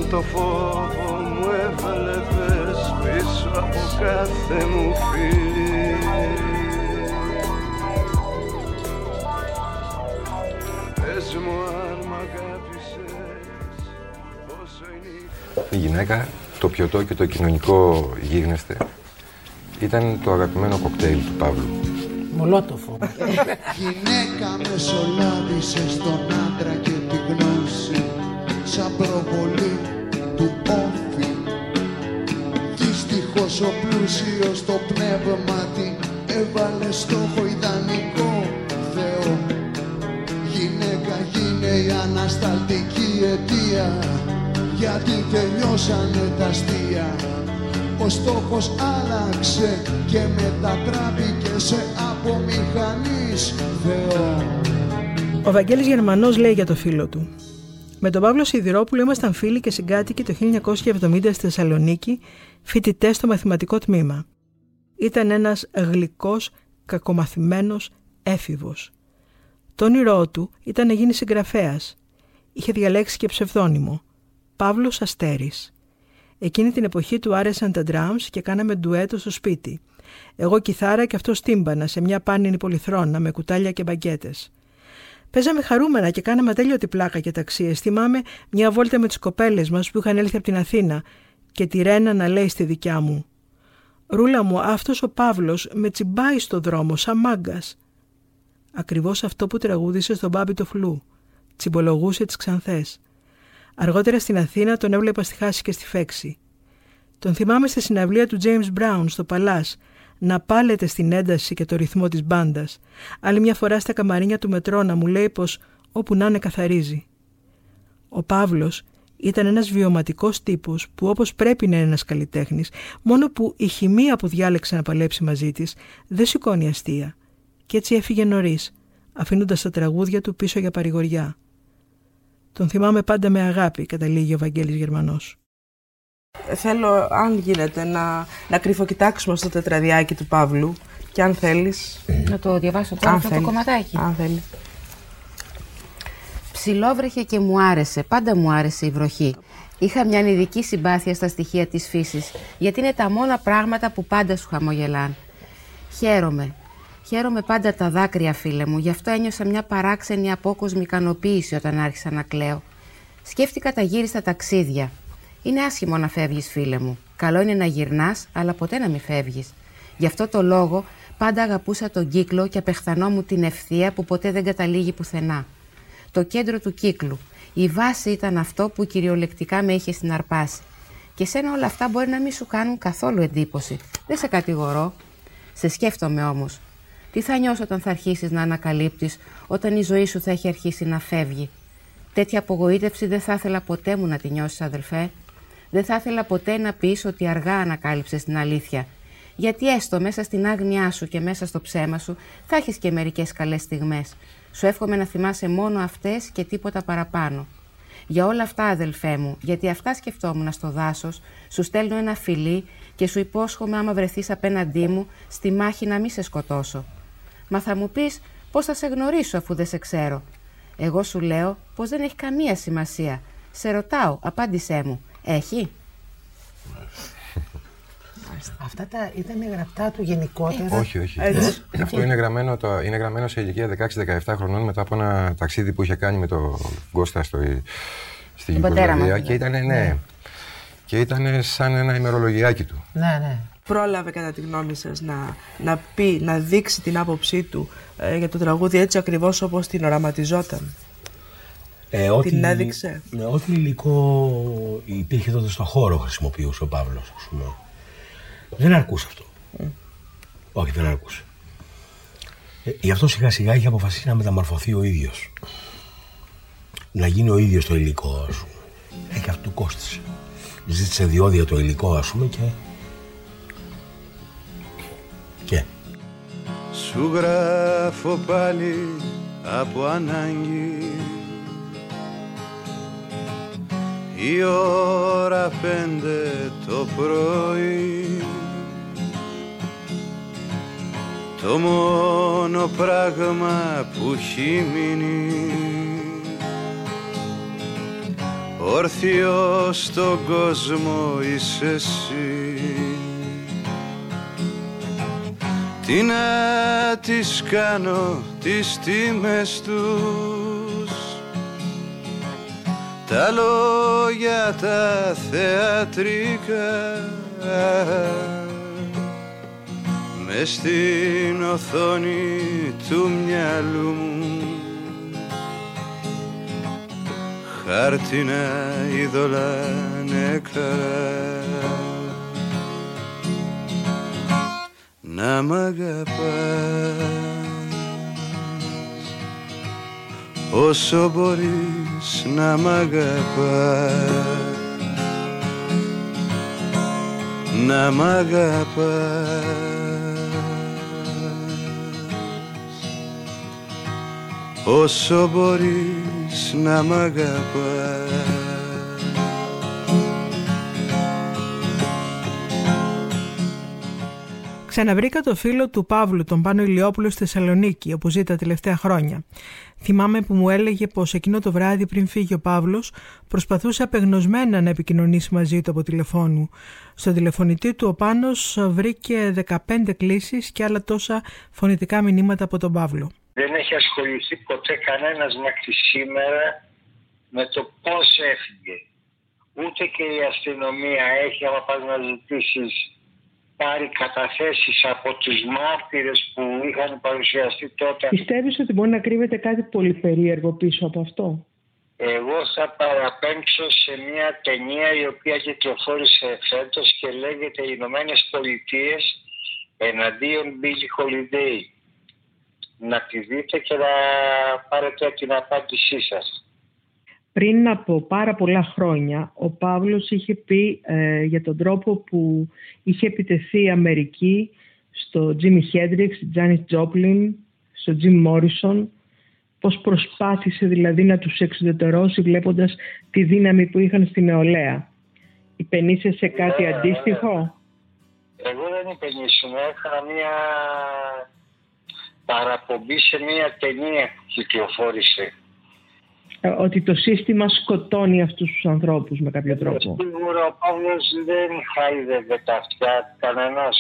Αν το φόβο μου έβλεπες πίσω από κάθε μου φίλη. Πες μου αν μ' αγάπησες όσο είναι. Η γυναίκα, το πιωτό και το κοινωνικό γίγνεσθε ήταν το αγαπημένο κοκτέιλ του Παύλου. Μολότοφο. Γυναίκα μεσολάβησε στον άντρα και τη γνώση σαν προβολή του όφη. Δυστυχώς ο πλούσιος το πνεύμα την έβαλε στόχο ιδανικό Θεό. Γυναίκα γίνε η ανασταλτική αιτία, γιατί τελειώσανε τα αστεία. Ο στόχος άλλαξε και μετατράπηκε σε απομηχανής Θεό. Ο Βαγγέλης Γερμανός λέει για το φίλο του: με τον Παύλο Σιδηρόπουλο ήμασταν φίλοι και συγκάτοικοι το χίλια εννιακόσια εβδομήντα στη Θεσσαλονίκη, φοιτητές στο μαθηματικό τμήμα. Ήταν ένας γλυκός, κακομαθημένος έφηβος. Το όνειρό του ήταν να γίνει συγγραφέας. Είχε διαλέξει και ψευδόνυμο, Παύλος Αστέρης. Εκείνη την εποχή του άρεσαν τα ντραμς και κάναμε ντουέτο στο σπίτι. Εγώ κιθάρα και αυτός τύμπανα σε μια πάνινη πολυθρόνα με κουτάλια και μπαγκέτες. Παίζαμε χαρούμενα και κάναμε ατέλειωτη πλάκα και ταξίες. Θυμάμαι μια βόλτα με τις κοπέλες μας που είχαν έλθει από την Αθήνα και τη Ρένα να λέει στη δικιά μου: «Ρούλα μου, αυτός ο Παύλος με τσιμπάει στο δρόμο σαν μάγκας». Ακριβώς αυτό που τραγούδισε στον Πάμπη το Φλού. Τσιμπολογούσε τις ξανθές. Αργότερα στην Αθήνα τον έβλεπα στη Χάση και στη Φέξη. Τον θυμάμαι στη συναυλία του James Brown στο Παλάς, να πάλεται στην ένταση και το ρυθμό της μπάντας. Άλλη μια φορά στα καμαρίνια του μετρό να μου λέει πως όπου να είναι καθαρίζει. Ο Παύλος ήταν ένας βιωματικός τύπος που, όπως πρέπει να είναι ένας καλλιτέχνης, μόνο που η χημεία που διάλεξε να παλέψει μαζί της δεν σηκώνει αστεία. Και έτσι έφυγε νωρίς, αφήνοντας τα τραγούδια του πίσω για παρηγοριά. Τον θυμάμαι πάντα με αγάπη, καταλήγει ο Βαγγέλης Γερμανός. Θέλω, αν γίνεται, να, να κρυφοκοιτάξουμε στο τετραδιάκι του Παύλου και αν θέλεις... Να το διαβάσω τώρα αυτό το κομματάκι. Αν θέλει. Ψιλόβρεχε και μου άρεσε, πάντα μου άρεσε η βροχή. Είχα μια ειδική συμπάθεια στα στοιχεία της φύσης, γιατί είναι τα μόνα πράγματα που πάντα σου χαμογελάν. Χαίρομαι. Χαίρομαι πάντα τα δάκρυα, φίλε μου, γι' αυτό ένιωσα μια παράξενη απόκοσμη ικανοποίηση όταν άρχισα να κλαίω. Σκέφτηκα τα γύριστα ταξίδια. Είναι άσχημο να φεύγεις, φίλε μου. Καλό είναι να γυρνάς, αλλά ποτέ να μην φεύγεις. Γι' αυτό το λόγο πάντα αγαπούσα τον κύκλο και απεχθανόμουν την ευθεία που ποτέ δεν καταλήγει πουθενά. το κέντρο του κύκλου. Η βάση ήταν αυτό που κυριολεκτικά με είχε συναρπάσει. Και σένα όλα αυτά μπορεί να μην σου κάνουν καθόλου εντύπωση. Δεν σε κατηγορώ. Σε σκέφτομαι όμως. Τι θα νιώσω όταν θα αρχίσεις να ανακαλύπτεις, όταν η ζωή σου θα έχει αρχίσει να φεύγει. Τέτοια απογοήτευση δεν θα ήθελα ποτέ μου να τη νιώσεις, αδελφέ. Δεν θα ήθελα ποτέ να πεις ότι αργά ανακάλυψες την αλήθεια. Γιατί έστω μέσα στην άγνοιά σου και μέσα στο ψέμα σου θα έχεις και μερικές καλές στιγμές. Σου εύχομαι να θυμάσαι μόνο αυτές και τίποτα παραπάνω. Για όλα αυτά, αδελφέ μου, γιατί αυτά σκεφτόμουν στο δάσος, σου στέλνω ένα φιλί και σου υπόσχομαι άμα βρεθείς απέναντί μου στη μάχη να μην σε σκοτώσω. Μα θα μου πεις πώς θα σε γνωρίσω αφού δεν σε ξέρω. Εγώ σου λέω πως δεν έχει καμία σημασία. Σε ρωτάω, απάντησέ μου. Έχει. Αυτά τα ήταν γραπτά του γενικότερα. Όχι, όχι. Έτσι. Αυτό είναι γραμμένο, το, είναι γραμμένο σε ηλικία δεκαέξι δεκαεπτά χρονών μετά από ένα ταξίδι που είχε κάνει με τον Κώστα στο, στη Γιουγκοσλαβία. Και ήταν, ναι, και ήταν σαν ένα ημερολογιάκι του. Ναι, ναι. Πρόλαβε κατά τη γνώμη σας να, να πει, να δείξει την άποψή του ε, για το τραγούδι έτσι ακριβώς όπως την οραματιζόταν. Ε, ό, την έδειξε. Ναι, ό,τι υλικό υπήρχε τότε στον χώρο χρησιμοποιούσε ο Παύλος, ας πούμε. Δεν αρκούσε αυτό. Mm. Όχι, δεν αρκούσε. Ε, γι' αυτό σιγά σιγά είχε αποφασίσει να μεταμορφωθεί ο ίδιος. Να γίνει ο ίδιος το υλικό, ας πούμε. Ε, και αυτού κόστησε. Ζήτησε διόδια το υλικό, ας πούμε, και... και... Σου γράφω πάλι από ανάγκη. Η ώρα πέντε το πρωί. Το μόνο πράγμα που έχει μείνει όρθιο στον κόσμο είσαι εσύ. Τι να τις κάνω τις τιμές τους, τα λόγια τα θεατρικά. Μες στην οθόνη του μυαλού μου χάρτινα είδωλα νεκρά. Να μ' αγαπάς όσο μπορείς, να μ' αγαπάς, να μ' αγαπάς όσο μπορείς, να μ' αγαπάς. Ξαναβρήκα το φίλο του Παύλου, τον Πάνο Ηλιόπουλο, στη Θεσσαλονίκη, όπου ζει τα τελευταία χρόνια. Θυμάμαι που μου έλεγε πως εκείνο το βράδυ πριν φύγει ο Παύλος, προσπαθούσε απεγνωσμένα να επικοινωνήσει μαζί του από τηλεφώνου. Στον τηλεφωνητή του ο Πάνος βρήκε δεκαπέντε κλήσεις και άλλα τόσα φωνητικά μηνύματα από τον Παύλο. Δεν έχει ασχοληθεί ποτέ κανένας μέχρι σήμερα με το πώς έφυγε. Ούτε και η αστυνομία έχει, άμα πας να ζητήσεις, πάρει καταθέσεις από τους μάρτυρες που είχαν παρουσιαστεί τότε. Πιστεύεις ότι μπορεί να κρύβεται κάτι πολύ περίεργο πίσω από αυτό? Εγώ θα παραπέμψω σε μια ταινία η οποία κυκλοφόρησε φέτος και λέγεται «Οι Ηνωμένες Πολιτείες εναντίον Billie Holiday». Να τη δείτε και να πάρετε την απάντησή σας. Πριν από πάρα πολλά χρόνια, ο Παύλος είχε πει ε, για τον τρόπο που είχε επιτεθεί η Αμερική στο Τζίμι Χέντριξ, στη Τζάνις Τζόπλιν, στο Τζιμ Μόρισον, πώς προσπάθησε δηλαδή να τους εξουδετερώσει βλέποντας τη δύναμη που είχαν στη νεολαία. Υπενήσεσαι σε κάτι ε, αντίστοιχο? Ε, εγώ δεν υπενήσαμε, έκανα μια... παραπομπή σε μια ταινία που κυκλοφόρησε. Ε, ότι το σύστημα σκοτώνει αυτούς τους ανθρώπους με κάποιο τρόπο. Σίγουρα ο Παύλος δεν χάιδευε τα αυτιά κανένας.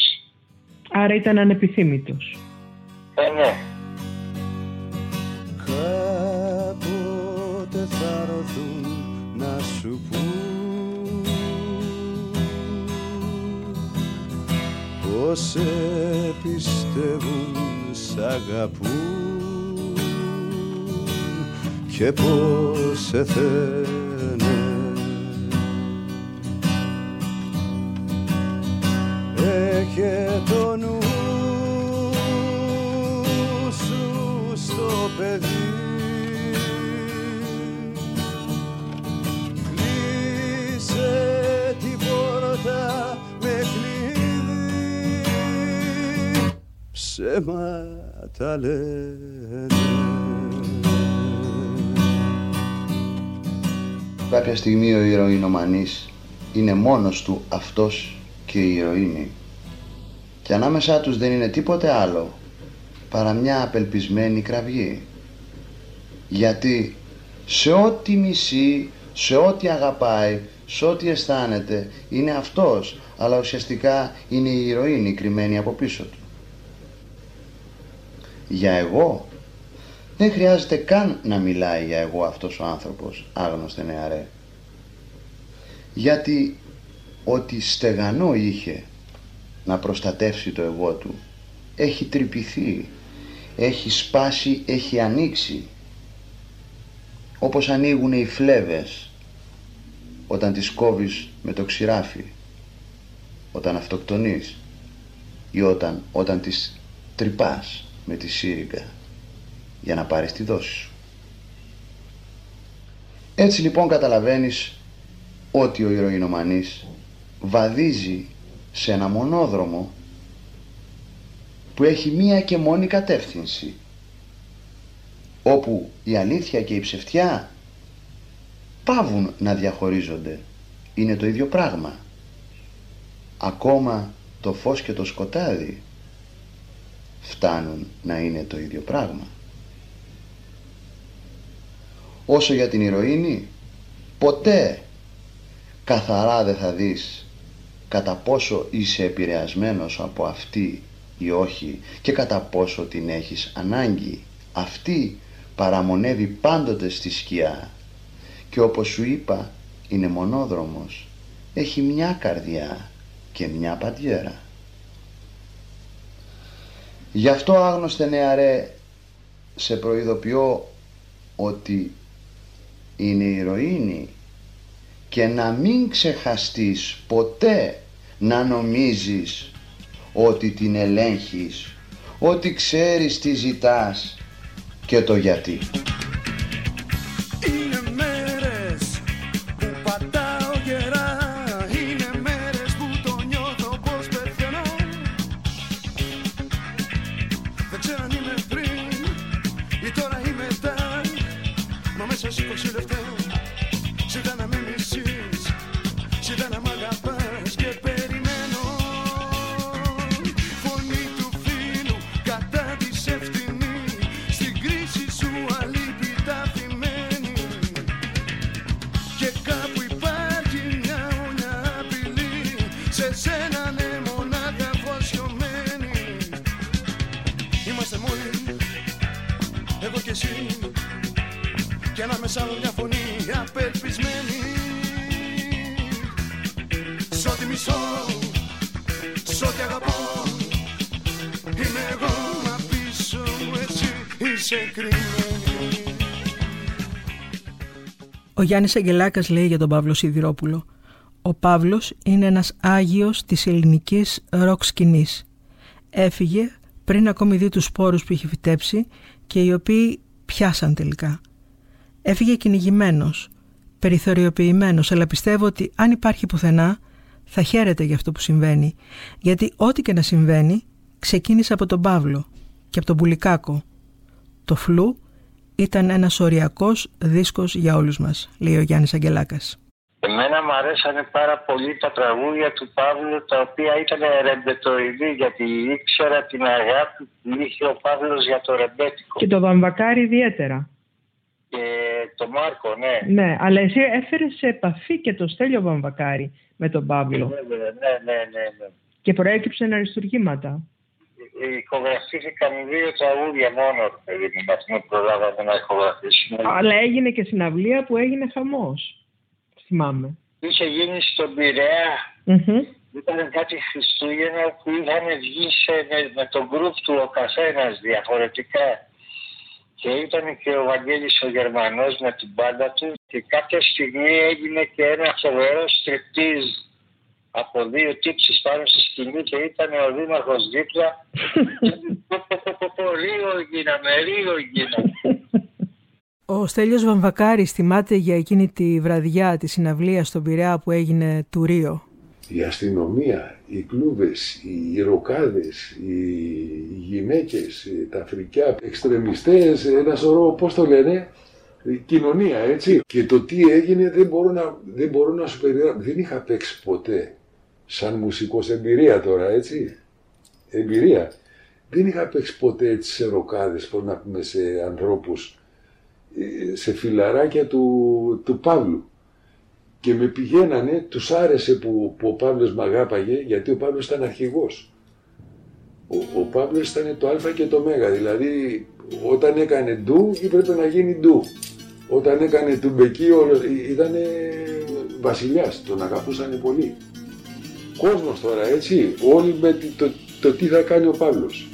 Άρα ήταν ανεπιθύμητος. Ε, ναι. Κάποτε θα ρωθούν να σου πούν πώς πιστεύουν, σ' αγαπούν, κι και πώς σε θένε. Έχε το νου σου στο παιδί, κλείσε την πόρτα με κλειδί, ψέματα λένε. Κάποια στιγμή ο ηρωινομανής είναι μόνος του αυτός και η ηρωίνη και ανάμεσά τους δεν είναι τίποτε άλλο παρά μια απελπισμένη κραυγή. Γιατί σε ό,τι μισεί, σε ό,τι αγαπάει, σε ό,τι αισθάνεται είναι αυτός, αλλά ουσιαστικά είναι η ηρωίνη κρυμμένη από πίσω του. Για εγώ δεν χρειάζεται καν να μιλάει για εγώ αυτός ο άνθρωπος, άγνωστε νεαρέ. Γιατί ότι στεγανό είχε να προστατεύσει το εγώ του, έχει τρυπηθεί, έχει σπάσει, έχει ανοίξει. Όπως ανοίγουν οι φλέβες όταν τις κόβεις με το ξηράφι, όταν αυτοκτονείς ή όταν, όταν τις τρυπάς με τη σύριγγα, για να πάρεις τη δόση σου. Έτσι λοιπόν καταλαβαίνεις ότι ο ηρωινομανής βαδίζει σε ένα μονόδρομο που έχει μία και μόνη κατεύθυνση, όπου η αλήθεια και η ψευτιά παύουν να διαχωρίζονται. Είναι το ίδιο πράγμα. Ακόμα το φως και το σκοτάδι φτάνουν να είναι το ίδιο πράγμα. Όσο για την ηρωίνη, ποτέ καθαρά δεν θα δεις κατά πόσο είσαι επηρεασμένος από αυτή ή όχι και κατά πόσο την έχεις ανάγκη. Αυτή παραμονεύει πάντοτε στη σκιά και όπως σου είπα είναι μονόδρομος, έχει μια καρδιά και μια παντιέρα. Γι' αυτό άγνωστε νεαρέ σε προειδοποιώ ότι είναι η ηρωίνη και να μην ξεχαστείς ποτέ να νομίζεις ότι την ελέγχεις, ότι ξέρεις τι ζητάς και το γιατί. Ο Γιάννης Αγγελάκας λέει για τον Παύλο Σιδηρόπουλο: ο Παύλος είναι ένας άγιος της ελληνικής ροκ σκηνής. Έφυγε πριν ακόμη δει τους σπόρους που είχε φυτέψει και οι οποίοι πιάσαν τελικά. Έφυγε κυνηγημένος, περιθωριοποιημένος, αλλά πιστεύω ότι αν υπάρχει πουθενά θα χαίρεται για αυτό που συμβαίνει. Γιατί ό,τι και να συμβαίνει ξεκίνησε από τον Παύλο και από τον Πουλικάκο. Το Φλού ήταν ένας οριακός δίσκος για όλους μας, λέει ο Γιάννης Αγγελάκας. Εμένα μου αρέσανε πάρα πολύ τα τραγούδια του Παύλου, τα οποία ήταν ρεμπετοειδή, γιατί ήξερα την αγάπη που είχε ο Παύλος για το ρεμπέτικο. Και το Βαμβακάρι ιδιαίτερα. Και το Μάρκο, ναι. Ναι, αλλά εσύ έφερες σε επαφή και το Στέλιο Βαμβακάρι με τον Παύλο. Ναι, ναι, ναι, ναι, ναι. Και προέκυψαν αριστουργήματα. Ηχογραφήθηκαν δύο τραγούδια μόνο, επειδή με αυτήν προλάβαμε να ηχογραφήσουμε. Αλλά έγινε και συναυλία που έγινε χαμός, θυμάμαι. Είχε γίνει στον Πειραιά. Mm-hmm. Ήταν κάτι Χριστούγεννα που είχαν βγει σε, με, με τον γκρουπ του ο καθένας διαφορετικά. και ήταν και ο Βαγγέλης ο Γερμανός με την μπάντα του και κάποια στιγμή έγινε και ένα φοβερό στριπτίζ από δύο τύψεις πάνω στη σκηνή και ήταν ο δήμαρχος δίπλα. Ρίο γίναμε, ρίο γίναμε. Ο Στέλιος Βαμβακάρης θυμάται για εκείνη τη βραδιά τη συναυλία στον Πειραιά που έγινε του Ρίο. Η αστυνομία, οι κλούβες, οι ροκάδες, οι γυναίκες, τα φρικιά, εξτρεμιστές, ένα σωρό, πώς το λένε, κοινωνία, έτσι. Και το τι έγινε δεν μπορώ να, δεν μπορώ να σου περιγράψω. Δεν είχα παίξει ποτέ σαν μουσικός, εμπειρία τώρα, έτσι, εμπειρία. Δεν είχα παίξει ποτέ έτσι σε ροκάδες, πώς να πούμε, σε ανθρώπους, σε φιλαράκια του, του Παύλου. Και με πηγαίνανε, τους άρεσε που, που ο Παύλος μ' αγάπαγε, γιατί ο Παύλος ήταν αρχηγός. Ο, ο Παύλος ήταν το α και το μέγα, δηλαδή όταν έκανε ντου έπρεπε να γίνει ντου. Όταν έκανε τουμπεκί ήταν βασιλιάς, τον αγαπούσανε πολύ. Κόσμος τώρα, έτσι, όλοι με το, το, το τι θα κάνει ο Παύλος.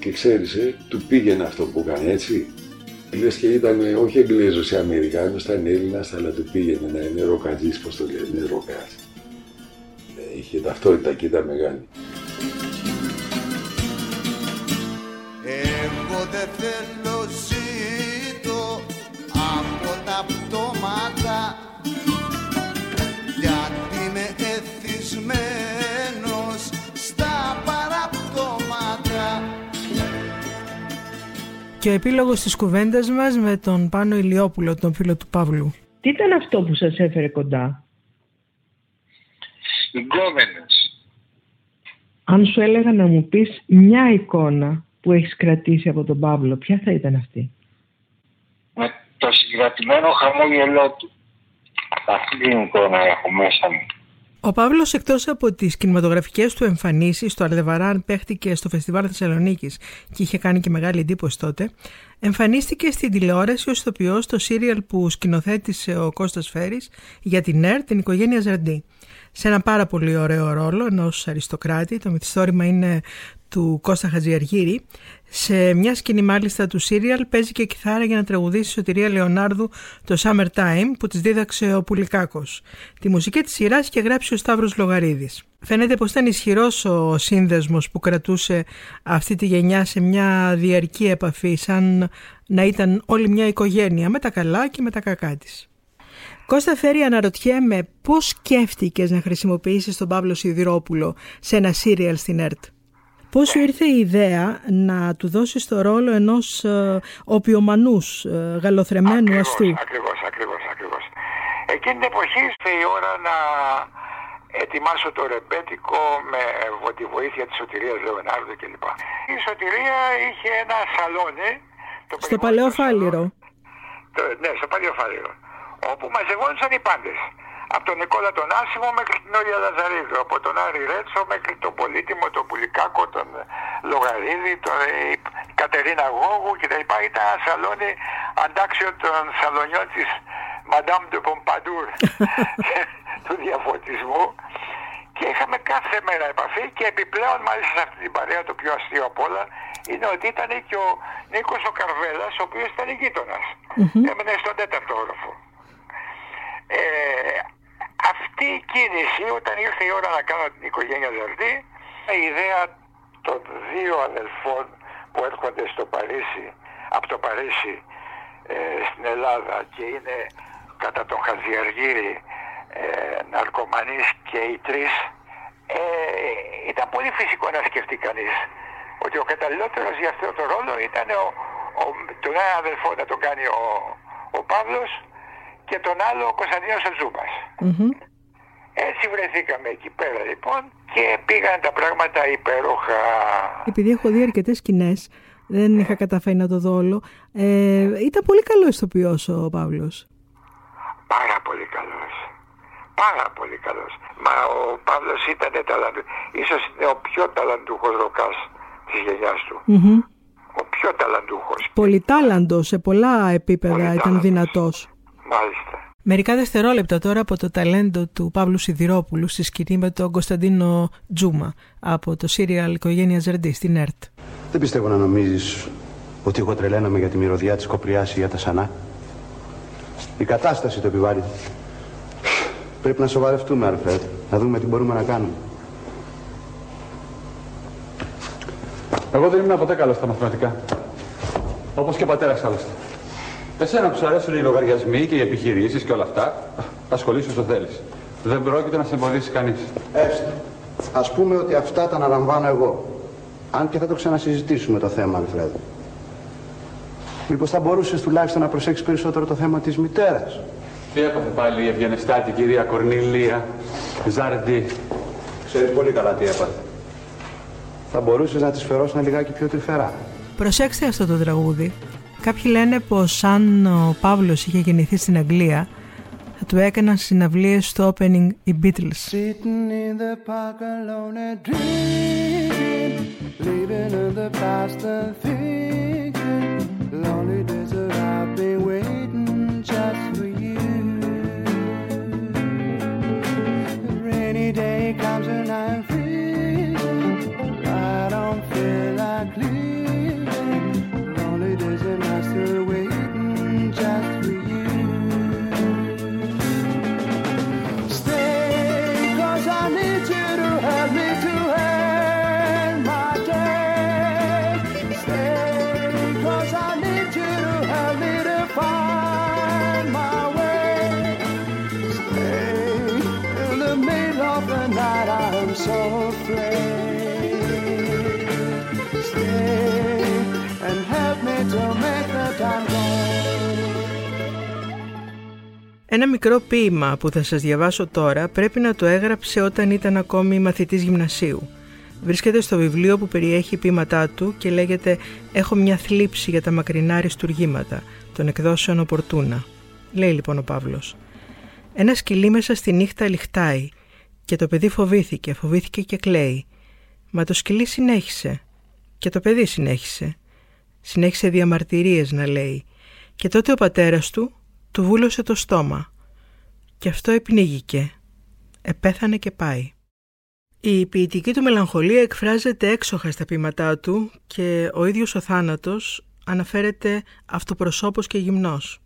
Και ξέρεις, ε, του πήγαινε αυτό που έκανε, έτσι. Λες και ήταν όχι Εγγλέζος ή Αμερικάνος, ήταν Έλληνας, αλλά του πήγαινε να είναι ροκατζής, πως το λένε, ροκατζής. Είχε ταυτότητα και ήταν μεγάλη. Εγώ δεν θέλω, ζήτω από τα πτώματα, γιατί είμαι εθισμένος στα παραπτώματα. Και ο επίλογος της κουβέντας μας με τον Πάνο Ηλιόπουλο, τον φίλο του Παύλου. Τι ήταν αυτό που σας έφερε κοντά? Εικόμενες. Αν σου έλεγα να μου πεις μια εικόνα που έχεις κρατήσει από τον Παύλο, ποια θα ήταν αυτή? Με το συγκρατημένο χαμόγελό του. Αυτή την εικόνα έχω μέσα μου. Ο Παύλος, εκτός από τις κινηματογραφικές του εμφανίσεις, στο Αρδεβαράν παίχτηκε στο Φεστιβάλ Θεσσαλονίκης και είχε κάνει και μεγάλη εντύπωση τότε, εμφανίστηκε στην τηλεόραση ως ηθοποιός στο σύριαλ που σκηνοθέτησε ο Κώστας Φέρης για την ΕΡΤ, την οικογένεια Ζαρντή. Σε ένα πάρα πολύ ωραίο ρόλο ενός αριστοκράτη, το μυθιστόρημα είναι του Κώστα Χατζιαργύρη. Σε μια σκηνή μάλιστα του σύριαλ παίζει και κιθάρα για να τραγουδήσει η Σωτηρία Λεωνάρδου το Summer Time που της δίδαξε ο Πουλικάκος. Τη μουσική της σειράς και γράψει ο Σταύρος Λογαρίδης. Φαίνεται πως ήταν ισχυρός ο σύνδεσμος που κρατούσε αυτή τη γενιά σε μια διαρκή επαφή, σαν να ήταν όλη μια οικογένεια με τα καλά και με τα κακά της. Κώστα Φέρη, αναρωτιέμαι πώς σκέφτηκες να χρησιμοποιήσεις τον Παύλο Σιδηρόπουλο σε ένα σύριαλ στην ΕΡΤ. Πώς σου ήρθε η ιδέα να του δώσεις το ρόλο ενός ε, οπιομανούς, ε, γαλοθρεμένου αστού? Ακριβώς, ακριβώς, ακριβώς. Εκείνη την εποχή ήρθε η ώρα να ετοιμάσω το ρεμπέτικο με τη βοήθεια της Σωτηρίας Λεωνάρδου κλπ. Η Σωτηρία είχε ένα σαλόνι. Το στο Παλαιό Φάλιρο. Το, ναι, στο Παλαιό Φάλιρο. Όπου μαζευόντουσαν οι πάντες. Από τον Νικόλα τον Άσιμο μέχρι την Όλια Λαζαρίδου, από τον Άρη Ρέτσο μέχρι τον Πολύτιμο, τον Πουλικάκο, τον Λογαρίδη, τον Κατερίνα Γόγου κτλ. Ήταν ένα σαλόνι αντάξιο των σαλονιών της Madame de Pompadour του διαφωτισμού και είχαμε κάθε μέρα επαφή και επιπλέον μάλιστα σε αυτή την παρέα το πιο αστείο απ' όλα είναι ότι ήταν και ο Νίκος ο Καρβέλας, ο οποίος ήταν γείτονας, mm-hmm. έμενε στον τέταρτο όροφο. Ε, αυτή η κίνηση, όταν ήρθε η ώρα να κάνω την οικογένεια Ζαρντή, η ιδέα των δύο αδελφών που έρχονται στο Παρίσι, από το Παρίσι ε, στην Ελλάδα και είναι κατά τον Χατζιαργύρη ε, ναρκωμανείς και οι τρεις, ε, ήταν πολύ φυσικό να σκεφτεί κανείς ότι ο καταλληλότερος για αυτό το ρόλο ήταν ο, ο, τον ένα αδελφό να τον κάνει ο, ο Παύλος και τον άλλο ο Κωνσταντίνος Ζούμπας. Mm-hmm. Έτσι βρεθήκαμε εκεί πέρα λοιπόν και πήγαν τα πράγματα υπέροχα. Επειδή έχω δει αρκετές σκηνές, δεν είχα καταφέρει να το δω όλο. Ε, ήταν πολύ καλός ηθοποιός ο Παύλος. Πάρα πολύ καλός. Πάρα πολύ καλός. Μα ο Παύλος ήταν ταλαντούχος. Ίσως είναι ο πιο ταλαντούχος ροκάς της γενιάς του. Mm-hmm. Ο πιο ταλαντούχος. Πολυτάλαντος σε πολλά επίπεδα, ήταν δυνατός. Μάλιστα. Μερικά δευτερόλεπτα τώρα από το ταλέντο του Παύλου Σιδηρόπουλου στη σκηνή με τον Κωνσταντίνο Τζούμα από το σύριαλ Οικογένεια Ζαρντή στην ΕΡΤ. Δεν πιστεύω να νομίζεις ότι εγώ τρελαίνομαι για τη μυρωδιά της κοπριάς ή για τα σανά. Η κατάσταση το επιβάλλει. Πρέπει να σοβαρευτούμε, Αλφρέντ, να δούμε τι μπορούμε να κάνουμε. Εγώ δεν ήμουν ποτέ καλός στα μαθηματικά. Όπως και ο πατέρας άλλωστε. Εσένα που σου αρέσουν οι λογαριασμοί και οι επιχειρήσεις και όλα αυτά, ασχολήσου όσο θέλεις. Δεν πρόκειται να σε εμποδίσει κανείς. Έστω. Ας πούμε ότι αυτά τα αναλαμβάνω εγώ. Αν και θα το ξανασυζητήσουμε το θέμα, Αλφρέντ. Μήπως θα μπορούσες τουλάχιστον να προσέξεις περισσότερο το θέμα της μητέρας. Τι έπαθε πάλι η ευγενεστάτη κυρία Κορνήλια Ζαρντί. Ξέρεις πολύ καλά τι έπαθε. Θα μπορούσες να τις φερώσουν λιγάκι πιο τρυφερά. Προσέξτε αυτό το τραγούδι. Κάποιοι λένε πως αν ο Παύλος είχε γεννηθεί στην Αγγλία, θα του έκαναν συναυλίες στο opening οι Beatles. Lonely days that I've been waiting just for you. The rainy day comes and I'm freezing. I don't feel like leaving. Lonely days and I'm still waiting just for you. Stay, 'cause I need you to help me to end my day. Stay, 'cause I need find my way. Stay in the middle of the night. I am so afraid. Stay and help me to make the time go. Ένα μικρό ποίημα που θα σας διαβάσω τώρα πρέπει να το έγραψε όταν ήταν ακόμη μαθητής γυμνασίου. Βρίσκεται στο βιβλίο που περιέχει ποίηματά του και λέγεται «Έχω μια θλίψη για τα μακρινά αριστουργήματα» των εκδόσεων Οπορτούνα. Λέει λοιπόν ο Παύλος: «Ένα σκυλί μέσα στη νύχτα λιχτάει και το παιδί φοβήθηκε, φοβήθηκε και κλαίει. Μα το σκυλί συνέχισε και το παιδί συνέχισε. Συνέχισε διαμαρτυρίες να λέει και τότε ο πατέρας του του βούλωσε το στόμα και αυτό επνίγηκε, επέθανε και πάει». Η ποιητική του μελαγχολία εκφράζεται έξοχα στα ποίηματά του και ο ίδιος ο θάνατος αναφέρεται αυτοπροσώπως και γυμνός.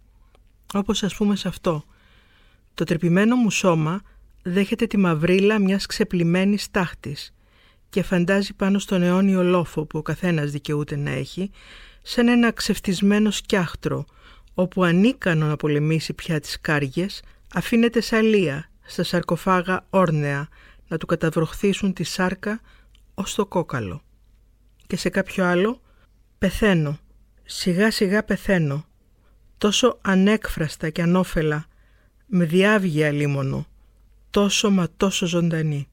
Όπως ας πούμε σε αυτό. Το τρυπημένο μου σώμα δέχεται τη μαυρίλα μιας ξεπλυμμένης τάχτης και φαντάζει πάνω στον αιώνιο λόφο που ο καθένας δικαιούται να έχει, σαν ένα ξεφτισμένο σκιάχτρο, όπου ανίκανο να πολεμήσει πια τις κάργες, αφήνεται σαλία στα σαρκοφάγα όρνεα, να του καταβροχθήσουν τη σάρκα ως το κόκαλο. Και σε κάποιο άλλο, πεθαίνω, σιγά σιγά πεθαίνω, τόσο ανέκφραστα και ανώφελα, με διάβγεια λίμωνο, τόσο μα τόσο ζωντανή.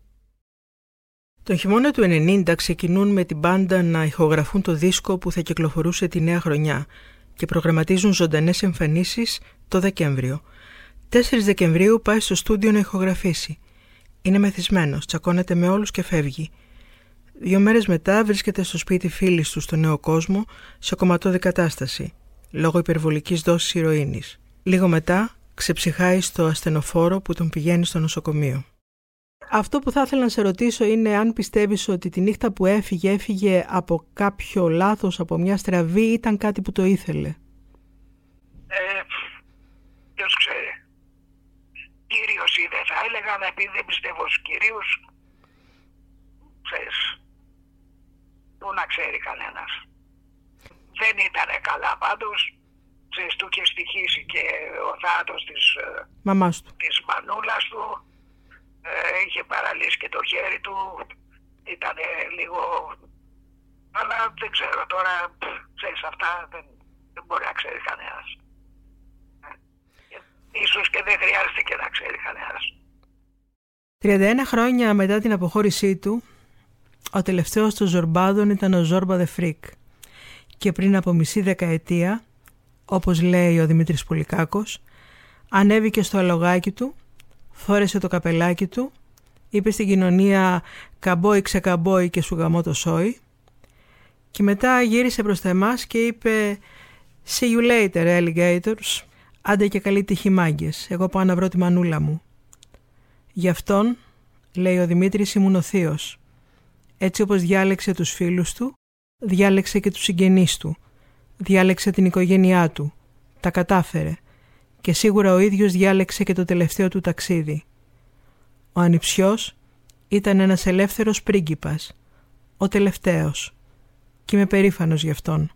Τον χειμώνα του ενενήντα ξεκινούν με την μπάντα να ηχογραφούν το δίσκο που θα κυκλοφορούσε τη νέα χρονιά και προγραμματίζουν ζωντανές εμφανίσεις το Δεκέμβριο. τέσσερις Δεκεμβρίου πάει στο στούντιο να ηχογραφήσει. Είναι μεθυσμένος, τσακώνεται με όλους και φεύγει. Δύο μέρες μετά βρίσκεται στο σπίτι φίλης του στο Νέο Κόσμο σε κομματώδη κατάσταση, λόγω υπερβολικής δόσης ηρωίνης. Λίγο μετά ξεψυχάει στο ασθενοφόρο που τον πηγαίνει στο νοσοκομείο. Αυτό που θα ήθελα να σε ρωτήσω είναι αν πιστεύεις ότι τη νύχτα που έφυγε, έφυγε από κάποιο λάθος, από μια στραβή, ήταν κάτι που το ήθελε. Ε, ποιος ξέρει. Κύριος ή δεν θα έλεγα, αλλά επειδή δεν πιστεύω στους κυρίους, ξέρεις, πού να ξέρει κανένας. Δεν ήτανε καλά πάντως, ξέρεις, του είχε στοιχήσει και ο θάνατος της μαμάς του, της μανούλας του, ε, είχε παραλύσει και το χέρι του, ήτανε λίγο, αλλά δεν ξέρω τώρα, ξέρεις, αυτά δεν, δεν μπορεί να ξέρει κανένας. Ίσως και δεν χρειάζεται και να ξέρει κανένας. τριάντα ένα χρόνια μετά την αποχώρησή του, ο τελευταίος των Ζορμπάδων ήταν ο Ζόρμπα δε Φρικ. Και πριν από μισή δεκαετία, όπως λέει ο Δημήτρης Πουλικάκος, ανέβηκε στο αλογάκι του, φόρεσε το καπελάκι του, είπε στην κοινωνία «καμπόι ξεκαμπόι και σου γαμώ το σόι» και μετά γύρισε προς τα εμάς και είπε «See you later, alligators». Άντε και καλή τύχη μάγκες, εγώ πάω να βρω τη μανούλα μου. Γι' αυτόν, λέει ο Δημήτρης, ήμουν ο θείος. Έτσι όπως διάλεξε τους φίλους του, διάλεξε και τους συγγενείς του. διάλεξε την οικογένειά του. Τα κατάφερε. Και σίγουρα ο ίδιος διάλεξε και το τελευταίο του ταξίδι. Ο ανιψιός ήταν ένας ελεύθερος πρίγκιπας. Ο τελευταίος. Και είμαι περήφανος γι' αυτόν.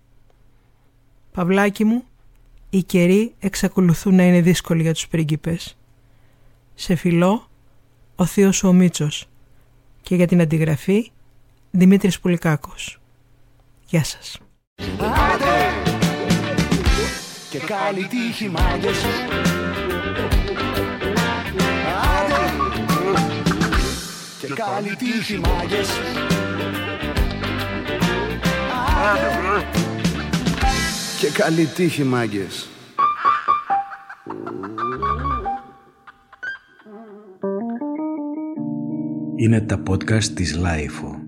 Παυλάκι μου, οι καιροί εξακολουθούν να είναι δύσκολοι για τους πρίγκιπες. Σε φιλώ, ο θείος σου ο Μίτσος. Και για την αντιγραφή, Δημήτρης Πουλικάκος. Γεια σας. Άντε! Και καλή τύχη, μάγκες. Άντε! Και καλή τύχη, μάγκες. Άντε! Και καλή τύχη, μάγκες. Είναι τα podcast της Λάιφο.